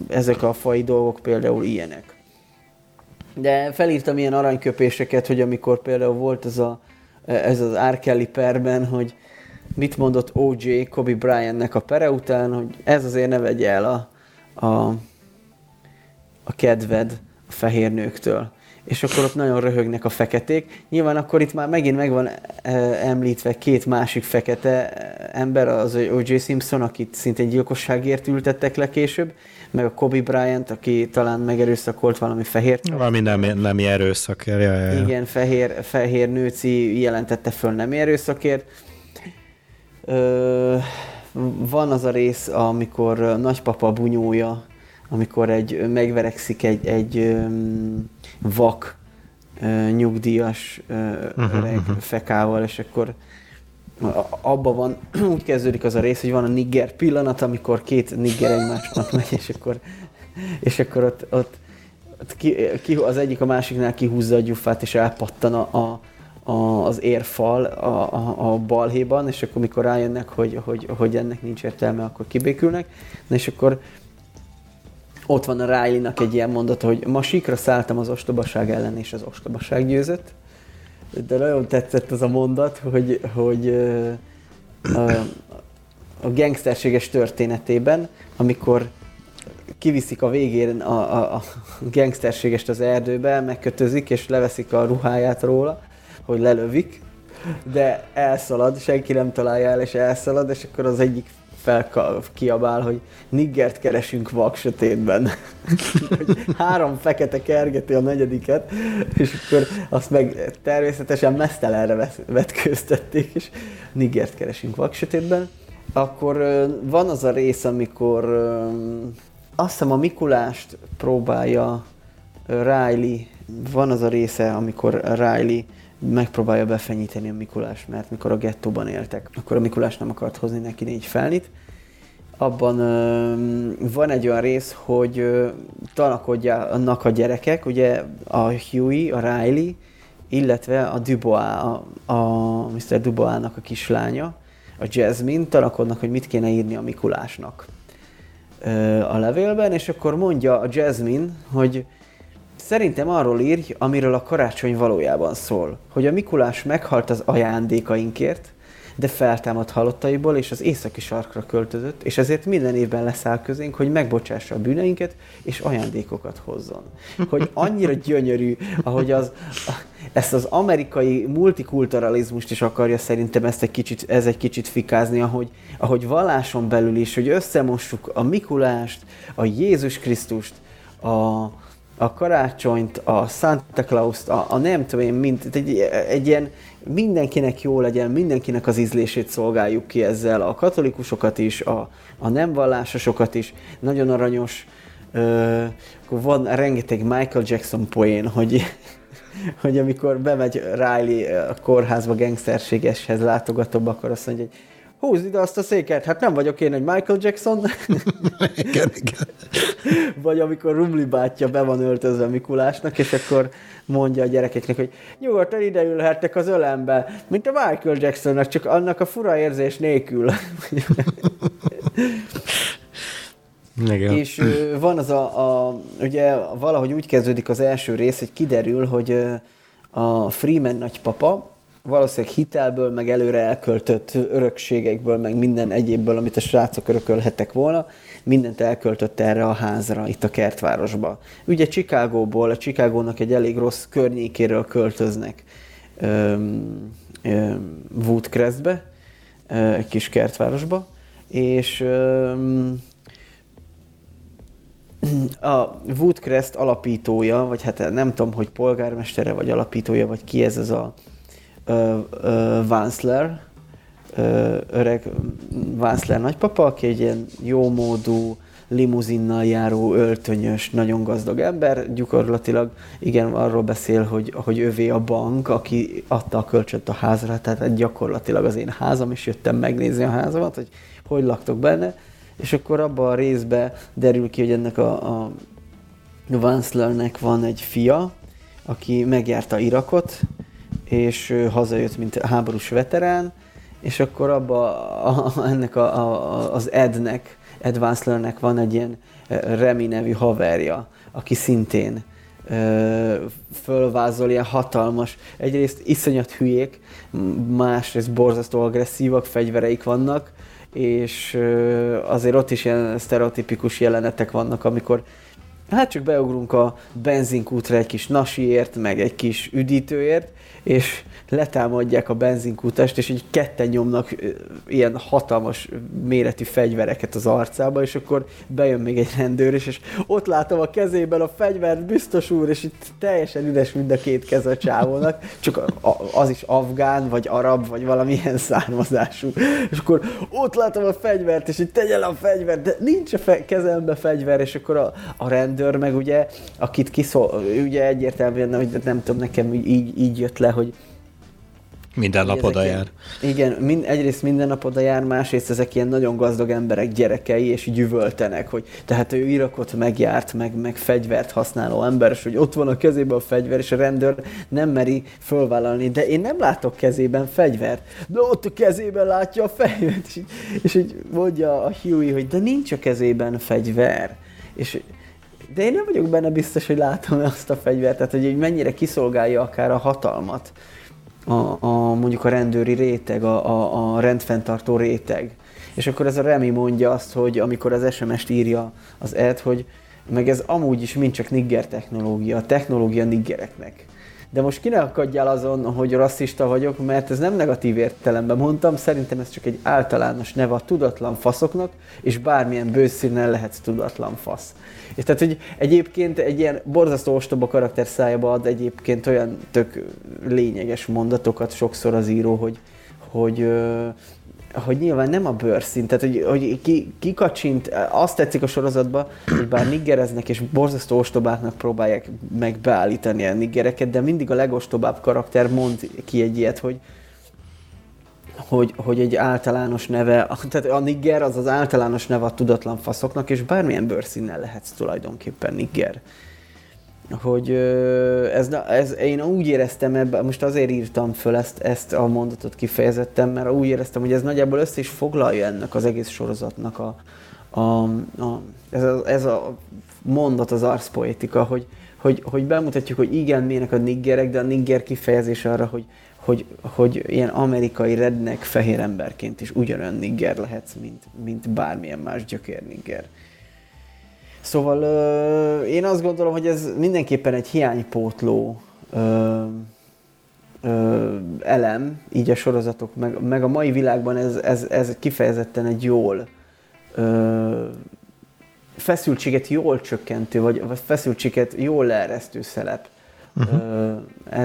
Ezek a fai dolgok például ilyenek. De felírtam ilyen aranyköpéseket, hogy amikor például volt ez az R. Kelly perben, hogy mit mondott O.J. Kobe Bryant-nek a pere után, hogy ez azért ne vegye el a kedved a fehér nőktől. És akkor ott nagyon röhögnek a feketék. Nyilván akkor itt már megint meg van említve két másik fekete ember, az O.J. Simpson, akit szintén gyilkosságért ültettek le később, meg a Kobe Bryant, aki talán megerőszakolt valami fehér. Valami nemi erőszakért. Ja. Igen, fehér nőci jelentette föl nemi erőszakért. Van az a rész, amikor nagypapa bunyója, amikor megverekszik egy vak nyugdíjas öreg fekával, és akkor abban van, úgy kezdődik az a rész, hogy van a nigger pillanat, amikor két nigger egymásnak megy, és akkor ott az egyik a másiknál kihúzza a gyufát, és elpattan az érfal a balhéban, és akkor mikor rájönnek, hogy ennek nincs értelme, akkor kibékülnek, és akkor ott van a Riley-nak egy ilyen mondata, hogy ma síkra szálltam az ostobaság ellen, és az ostobaság győzött. De nagyon tetszett az a mondat, hogy a gangsterséges történetében, amikor kiviszik a végén a gangsterségest az erdőbe, megkötözik, és leveszik a ruháját róla, hogy lelövik, de elszalad, senki nem találja el, és elszalad, és akkor az egyik kiabál, hogy niggert keresünk vak sötétben. Három fekete kergeti a negyediket, és akkor azt meg természetesen meztelenre vetkőztették, és niggert keresünk vak sötétben. Akkor van az a rész, amikor azt hiszem a Mikulást próbálja Riley, van az a része, amikor Riley megpróbálja befenyíteni a Mikulást, mert mikor a gettóban éltek, akkor a Mikulás nem akart hozni neki 4 felnit. abban van egy olyan rész, hogy tanakodjanak a gyerekek, ugye a Huey, a Riley, illetve a Dubois, a Mr. Dubois-nak a kislánya, a Jasmine, tanakodnak, hogy mit kéne írni a Mikulásnak a levélben, és akkor mondja a Jasmine, hogy szerintem arról írj, amiről a karácsony valójában szól, hogy a Mikulás meghalt az ajándékainkért, de feltámadt halottaiból, és az északi sarkra költözött, és ezért minden évben leszáll közénk, hogy megbocsássa a bűneinket, és ajándékokat hozzon. Hogy annyira gyönyörű, ahogy ezt az amerikai multikulturalizmust is akarja szerintem ez egy kicsit fikázni, ahogy valláson belül is, hogy összemossuk a Mikulást, a Jézus Krisztust, a karácsonyt, a Santa Claust, a nem tudom én, mint egy ilyen mindenkinek jó legyen, mindenkinek az ízlését szolgáljuk ki ezzel, a katolikusokat is, a nem vallásosokat is. Nagyon aranyos, van rengeteg Michael Jackson poén, hogy amikor bemegy Riley a kórházba gengszerségeshez látogatóbb, akkor azt mondja, hogy húzd ide azt a széket, hát nem vagyok én egy Michael Jackson. Igen. Vagy amikor Rumli bátyja be van öltözve Mikulásnak, és akkor mondja a gyerekeknek, hogy nyugodtan ide ülhettek az ölembe, mint a Michael Jacksonnak, csak annak a fura érzés nélkül. És van az ugye valahogy úgy kezdődik az első rész, hogy kiderül, hogy a Freeman nagypapa valószínűleg hitelből, meg előre elköltött örökségekből, meg minden egyébből, amit a srácok örökölhettek volna, mindent elköltött erre a házra, itt a kertvárosba. Ugye Chicagóból, a Chicagónak egy elég rossz környékéről költöznek Woodcrestbe, egy kis kertvárosba, és a Woodcrest alapítója, vagy hát nem tudom, hogy polgármestere, vagy alapítója, vagy ki ez a Wanzler, öreg Wanzler nagypapa, aki egy ilyen jómódú, limuzinnal járó, öltönyös, nagyon gazdag ember, gyakorlatilag igen, arról beszél, hogy övé a bank, aki adta a kölcsönt a házra, tehát gyakorlatilag az én házam, és jöttem megnézni a házamat, hogy laktok benne, és akkor abban a részben derül ki, hogy ennek a Wanzlernek van egy fia, aki megjárta Irakot, és hazajött, mint háborús veterán, és akkor ennek az Ednek, Ed Wanzlernek van egy ilyen Remi nevű haverja, aki szintén fölvázol ilyen hatalmas, egyrészt iszonyat hülyék, másrészt borzasztó agresszívak, fegyvereik vannak, és azért ott is ilyen sztereotipikus jelenetek vannak, amikor hát csak beugrunk a benzinkútra egy kis nasiért, meg egy kis üdítőért, és letámadják a benzinkútast, és így ketten nyomnak ilyen hatalmas méretű fegyvereket az arcába, és akkor bejön még egy rendőr is, és ott látom a kezében a fegyvert, biztos úr, és itt teljesen üdes mind a két kez a csávónak, csak az is afgán, vagy arab, vagy valamilyen származású. És akkor ott látom a fegyvert, és így tegye le a fegyvert, de nincs a kezembe fegyver, és akkor a rendőr meg ugye, akit kiszól, ugye egyértelműen, hogy nem tudom, nekem így jött le, hogy minden nap oda jár. Igen, egyrészt minden nap oda jár, másrészt ezek ilyen nagyon gazdag emberek gyerekei, és így üvöltenek, hogy tehát ő Irakot megjárt, meg fegyvert használó ember, és hogy ott van a kezében a fegyver, és a rendőr nem meri fölvállalni, de én nem látok kezében fegyvert. De ott a kezében látja a fegyvert, és így mondja a Huey, hogy de nincs a kezében fegyver. És de én nem vagyok benne biztos, hogy látom azt a fegyvert, tehát hogy mennyire kiszolgálja akár a hatalmat, mondjuk a rendőri réteg, a rendfenntartó réteg. És akkor ez a Remi mondja azt, hogy amikor az SMS-t írja az Ed, hogy meg ez amúgy is mind csak nigger technológia niggereknek. De most ki ne akadjál azon, hogy rasszista vagyok, mert ez nem negatív értelemben mondtam, szerintem ez csak egy általános neve a tudatlan faszoknak, és bármilyen bőszínnel lehetsz tudatlan fasz. És tehát, hogy egyébként egy ilyen borzasztó ostoba karakter szájába ad egyébként olyan tök lényeges mondatokat sokszor az író, hogy nyilván nem a bőrszín, tehát hogy kikacsint, azt tetszik a sorozatban, hogy bár niggereznek és borzasztó ostobáknak próbálják meg beállítani a niggereket, de mindig a legostobább karakter mond ki egy ilyet, hogy hogy egy általános neve, tehát a nigger az az általános neve a tudatlan faszoknak, és bármilyen bőrszínnel lehetsz tulajdonképpen nigger. Hogy ez én úgy éreztem ebben, most azért írtam föl ezt a mondatot kifejezetten, mert úgy éreztem, hogy ez nagyjából össze is foglalja ennek az egész sorozatnak ez a mondat, az arszpoetika, hogy bemutatjuk, hogy igen, milyenek a niggerek, de a nigger kifejezés arra, hogy ilyen amerikai redneck fehér emberként is ugyanolyan nigger lehetsz, mint bármilyen más gyökér nigger. Szóval én azt gondolom, hogy ez mindenképpen egy hiánypótló elem, így a sorozatok, meg a mai világban ez kifejezetten egy jól feszültséget jól csökkentő, vagy feszültséget jól leeresztő szelep.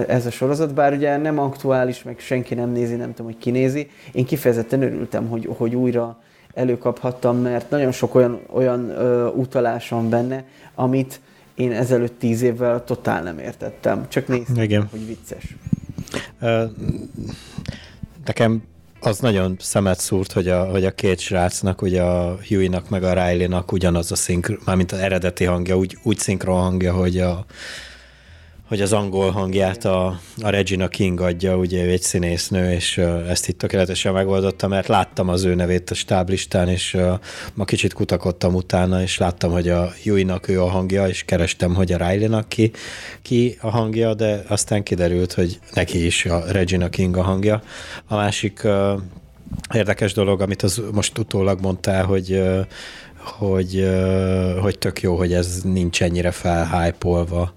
Ez a sorozat, bár ugye nem aktuális, meg senki nem nézi, nem tudom, hogy ki nézi. Én kifejezetten örültem, hogy újra előkaphattam, mert nagyon sok olyan utalás van benne, amit én ezelőtt 10 évvel totál nem értettem. Csak néztem, igen, hogy vicces. Nekem az nagyon szemet szúrt, hogy a két srácnak, ugye a Huey-nak meg a Riley-nak ugyanaz a szinkron, mármint az eredeti hangja, úgy szinkron hangja, hogy az angol hangját a Regina King adja, ugye egy színésznő, és ezt itt tökéletesen megoldotta, mert láttam az ő nevét a stáblistán, és ma kicsit kutakodtam utána, és láttam, hogy a Huey-nak ő a hangja, és kerestem, hogy a Riley-nak ki a hangja, de aztán kiderült, hogy neki is a Regina King a hangja. A másik érdekes dolog, amit most utólag mondtál, hogy tök jó, hogy ez nincs ennyire felhájpolva,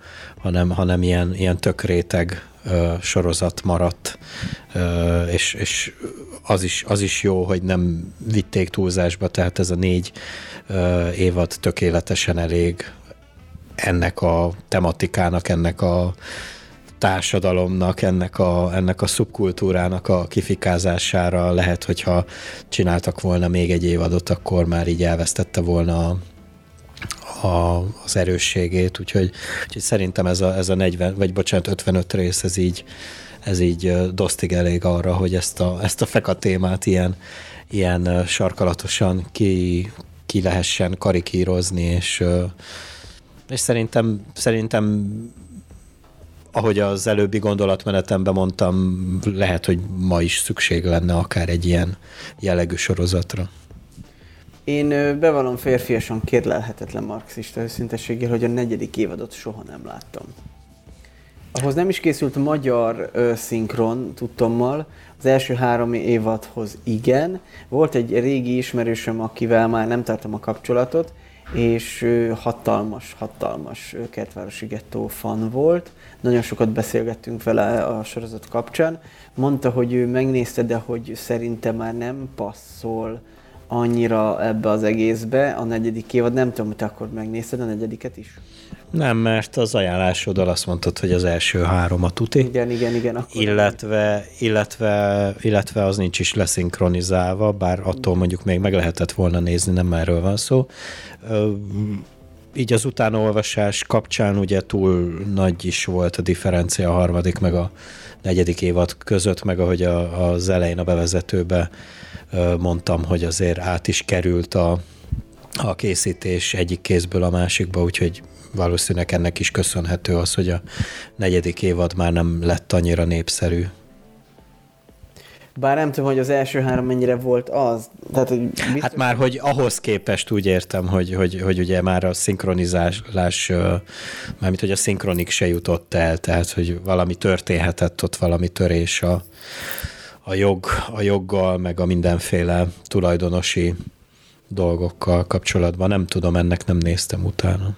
hanem ilyen tök réteg sorozat maradt, és az is jó, hogy nem vitték túlzásba, tehát ez a 4 évad tökéletesen elég ennek a tematikának, ennek a társadalomnak, ennek a szubkultúrának a kifikázására. Lehet, hogyha csináltak volna még egy évadot, akkor már így elvesztette volna az erősségét, úgyhogy szerintem ez a 55 rész, ez így dosztig elég arra, hogy ezt a feka témát ilyen sarkalatosan ki lehessen karikírozni, és szerintem ahogy az előbbi gondolatmenetemben mondtam, lehet, hogy ma is szükség lenne akár egy ilyen jellegű sorozatra. Én bevallom férfiasan kérlelhetetlen marxista őszintességgel, hogy a 4. évadot soha nem láttam. Ahhoz nem is készült magyar szinkron, tudtommal. Az első 3 évadhoz igen. Volt egy régi ismerősöm, akivel már nem tartom a kapcsolatot, és hatalmas kertvárosi gettó fan volt. Nagyon sokat beszélgettünk vele a sorozat kapcsán. Mondta, hogy ő megnézte, de hogy szerinte már nem passzol annyira ebbe az egészbe a 4. évad. Nem tudom, hogy te akkor megnézted a 4. is? Nem, mert az ajánlásodal azt mondtad, hogy az első 3 a tuti. Igen. Akkor illetve az nincs is leszinkronizálva, bár attól mondjuk még meg lehetett volna nézni, nem erről van szó. Így az utánaolvasás kapcsán ugye túl nagy is volt a differencia a 3. meg a 4. évad között, meg ahogy az elején a bevezetőbe mondtam, hogy azért át is került a készítés egyik kézből a másikba, úgyhogy valószínűleg ennek is köszönhető az, hogy a 4. évad már nem lett annyira népszerű. Bár nem tudom, hogy az első 3 mennyire volt az. Tehát, hogy biztos... Hát már, hogy ahhoz képest úgy értem, hogy ugye már a szinkronizálás, mármint, hogy a szinkronik se jutott el, tehát, hogy valami történhetett ott, valami törés a joggal, meg a mindenféle tulajdonosi dolgokkal kapcsolatban. Nem tudom, ennek nem néztem utána.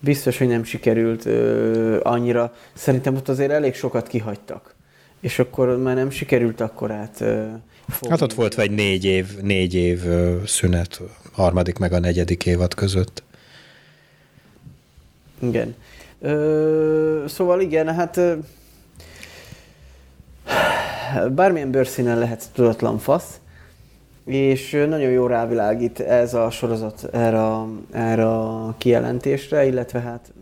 Biztos, hogy nem sikerült annyira. Szerintem ott azért elég sokat kihagytak. És akkor már nem sikerült akkorát fogni. Hát ott volt vagy 4 év szünet, 3. meg a 4. évad között. Igen. Szóval igen, hát bármilyen bőrszínen lehetsz tudatlan fasz, és nagyon jó rávilágít ez a sorozat erre a kijelentésre, illetve hát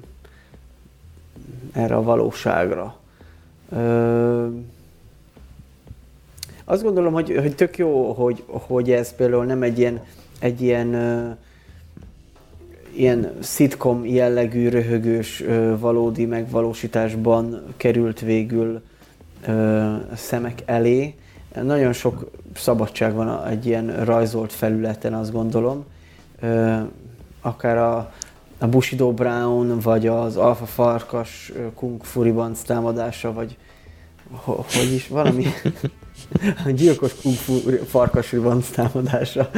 erre a valóságra. Azt gondolom, hogy tök jó, hogy ez például nem egy ilyen szitkom jellegű, röhögős, valódi megvalósításban került végül szemek elé. Nagyon sok szabadság van egy ilyen rajzolt felületen, azt gondolom. Akár a Bushido Brown, vagy az Alfa Farkas Kung Fu Ribanc támadása, vagy hogy is valami... A gyilkos Kung Fu Farkas Ribanc támadása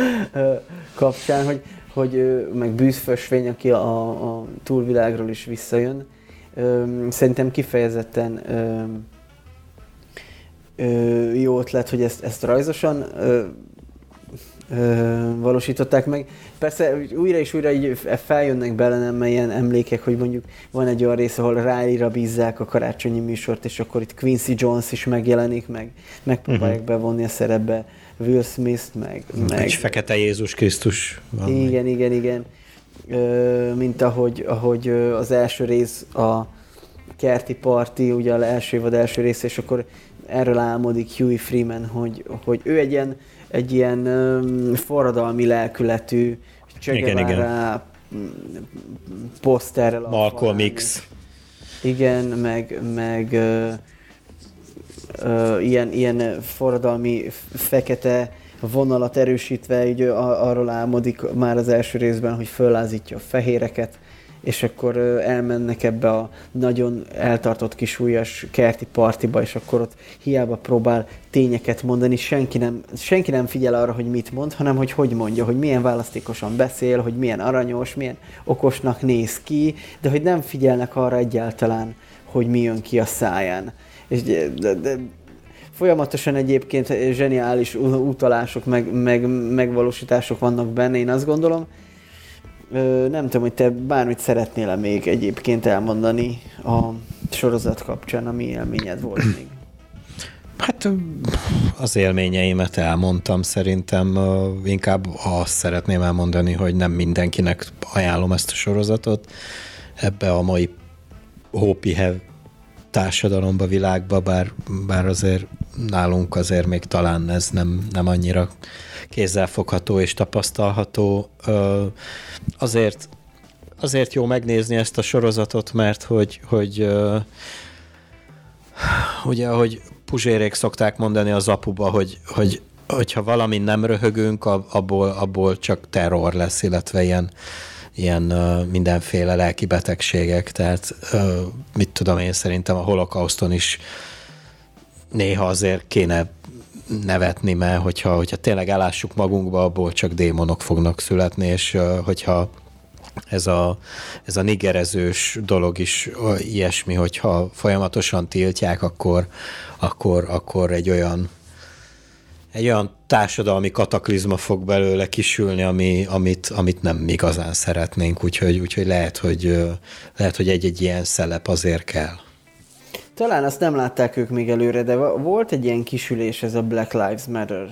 kapcsán, hogy meg Bűzfösvény, aki a túlvilágról is visszajön. Szerintem kifejezetten jó ötlet, hogy ezt rajzosan valósították meg. Persze újra és újra így feljönnek belenem ilyen emlékek, hogy mondjuk van egy olyan rész, ahol Riley-ra bízzák a karácsonyi műsort, és akkor itt Quincy Jones is megjelenik, meg megpróbálják bevonni a szerepbe Will Smith-t, meg... Egy fekete Jézus Krisztus van. Igen. Mint ahogy az első rész a kerti parti, ugye az első évad első rész, és akkor erről álmodik Huey Freeman, hogy ő egy ilyen forradalmi lelkületű Csögevára poszterrel. Malcolm X. Igen, meg ilyen forradalmi fekete vonalat erősítve, így arról álmodik már az első részben, hogy föllázítja a fehéreket, és akkor elmennek ebbe a nagyon eltartott kisúlyas kerti partiba, és akkor ott hiába próbál tényeket mondani, senki nem figyel arra, hogy mit mond, hanem hogy mondja, hogy milyen választékosan beszél, hogy milyen aranyos, milyen okosnak néz ki, de hogy nem figyelnek arra egyáltalán, hogy mi jön ki a száján. És de folyamatosan egyébként zseniális utalások, meg megvalósítások vannak benne, én azt gondolom. Nem tudom, hogy te bármit szeretnél még egyébként elmondani a sorozat kapcsán, ami élményed volt még? Hát az élményeimet elmondtam, szerintem inkább azt szeretném elmondani, hogy nem mindenkinek ajánlom ezt a sorozatot. Ebbe a mai hópihev társadalomba, világba, bár azért nálunk azért még talán ez nem annyira kézzelfogható és tapasztalható. Azért jó megnézni ezt a sorozatot, mert hogy ugye, ahogy puzsérék szokták mondani az apuba, hogy ha valamin nem röhögünk, abból csak terror lesz, illetve ilyen mindenféle lelki betegségek, tehát mit tudom én, szerintem a holokauszton is néha azért kéne nevetni, mert hogyha tényleg elássuk magunkba, abból csak démonok fognak születni, és hogyha ez a nigerezős dolog is ilyesmi, hogyha folyamatosan tiltják, akkor egy olyan társadalmi kataklizma fog belőle kisülni, amit nem igazán szeretnénk, úgyhogy lehet, hogy egy-egy ilyen szelep azért kell. Talán azt nem látták ők még előre, de volt egy ilyen kisülés, ez a Black Lives Matter.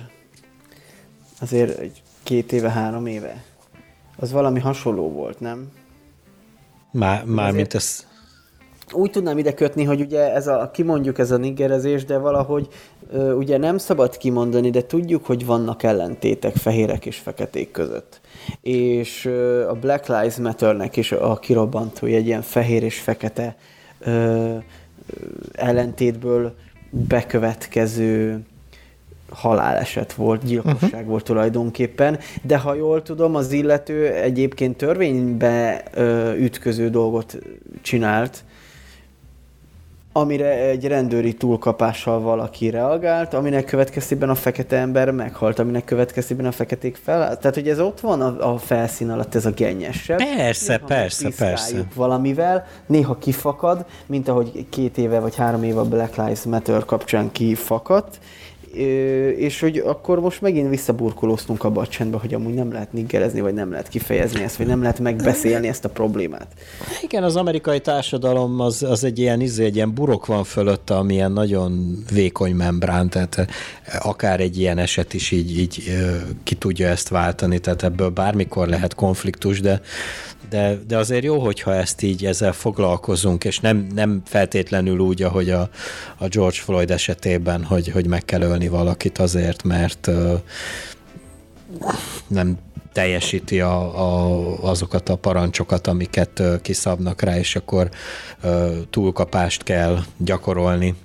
Azért 2 éve, 3 éve. Az valami hasonló volt, nem? Mármint ez... Úgy tudnám ide kötni, hogy ugye ez a niggerezés, de valahogy ugye nem szabad kimondani, de tudjuk, hogy vannak ellentétek fehérek és feketék között. És a Black Lives Matternek is a kirobbantója egy ilyen fehér és fekete ellentétből bekövetkező haláleset volt, gyilkosság volt tulajdonképpen, de ha jól tudom, az illető egyébként törvénybe ütköző dolgot csinált, amire egy rendőri túlkapással valaki reagált, aminek következtében a fekete ember meghalt, aminek következtében a feketék fel. Tehát, hogy ez ott van a felszín alatt, ez a gennyesebb. Persze. Valamivel, néha kifakad, mint ahogy 2 éve vagy 3 éve a Black Lives Matter kapcsán kifakadt, és hogy akkor most megint visszaburkolóztunk abba a csendbe, hogy amúgy nem lehet niggerezni, vagy nem lehet kifejezni ezt, vagy nem lehet megbeszélni ezt a problémát. Igen, az amerikai társadalom az egy ilyen burok van fölött, ami ilyen nagyon vékony membrán, tehát akár egy ilyen eset is így ki tudja ezt váltani, tehát ebből bármikor lehet konfliktus, de de azért jó, hogyha ezt így ezzel foglalkozunk, és nem feltétlenül úgy, ahogy a George Floyd esetében, hogy meg kell ölni valakit azért, mert nem teljesíti azokat a parancsokat, amiket kiszabnak rá, és akkor túlkapást kell gyakorolni.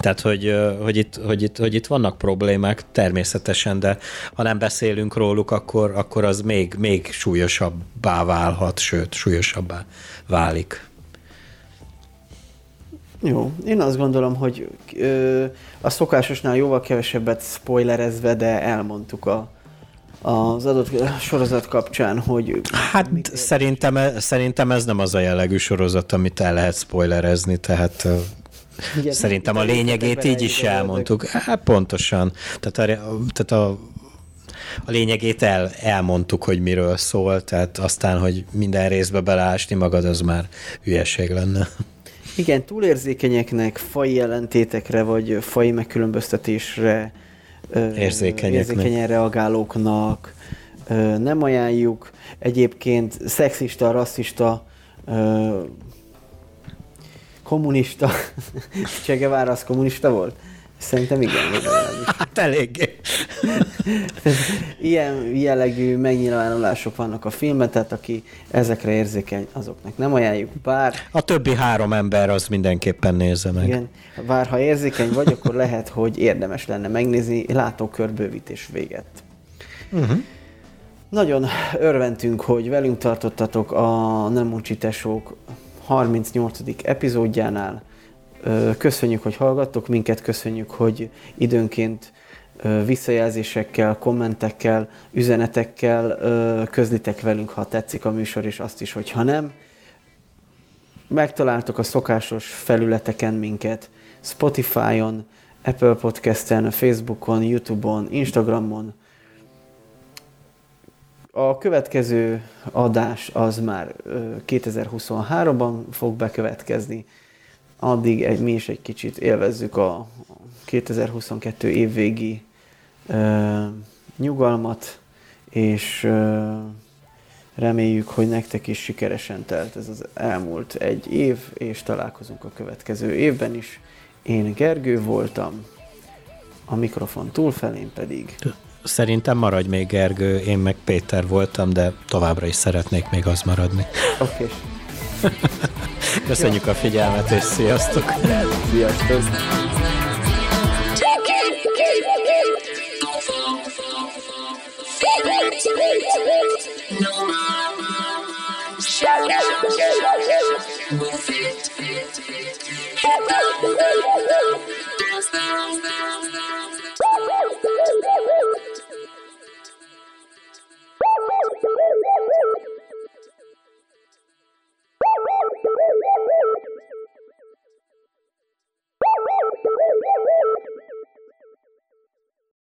Tehát, hogy itt vannak problémák természetesen, de ha nem beszélünk róluk, akkor az még súlyosabbá válhat, sőt, súlyosabbá válik. Jó, én azt gondolom, hogy a szokásosnál jóval kevesebbet spoilerezve, de elmondtuk az adott sorozat kapcsán, hogy... Hát szerintem ez nem az a jellegű sorozat, amit el lehet spoilerezni, tehát... Igen, szerintem a lényegét így is elmondtuk. Hát pontosan. Tehát a lényegét elmondtuk, hogy miről szól, tehát aztán, hogy minden részbe beleásni magad, az már hülyeség lenne. Igen, túlérzékenyeknek, faji ellentétekre, vagy faji megkülönböztetésre, érzékenyen reagálóknak nem ajánljuk. Egyébként szexista, rasszista, kommunista. Che Guevara az kommunista volt? Szerintem igen. Hát eléggé. Ilyen jellegű megnyilvánulások vannak a filmben, tehát aki ezekre érzékeny, azoknak nem ajánljuk, bár... A többi 3 ember az mindenképpen nézze meg. Igen, bár ha érzékeny vagy, akkor lehet, hogy érdemes lenne megnézni, látókör bővítés véget. Uh-huh. Nagyon örventünk, hogy velünk tartottatok a Nem Uncsi Tesók 38. epizódjánál. Köszönjük, hogy hallgattok minket, köszönjük, hogy időnként visszajelzésekkel, kommentekkel, üzenetekkel közlitek velünk, ha tetszik a műsor, és azt is, hogyha nem. Megtaláltok a szokásos felületeken minket, Spotify-on, Apple Podcast-en, Facebookon, YouTube-on, Instagramon. A következő adás az már 2023-ban fog bekövetkezni. Addig mi is egy kicsit élvezzük a 2022 évvégi nyugalmat, és reméljük, hogy nektek is sikeresen telt ez az elmúlt egy év, és találkozunk a következő évben is. Én Gergő voltam, a mikrofon túlfelén pedig... Szerintem maradj még, Gergő, én meg Péter voltam, de továbbra is szeretnék még az maradni. Oké. Köszönjük a figyelmet, és sziasztok! Sziasztok!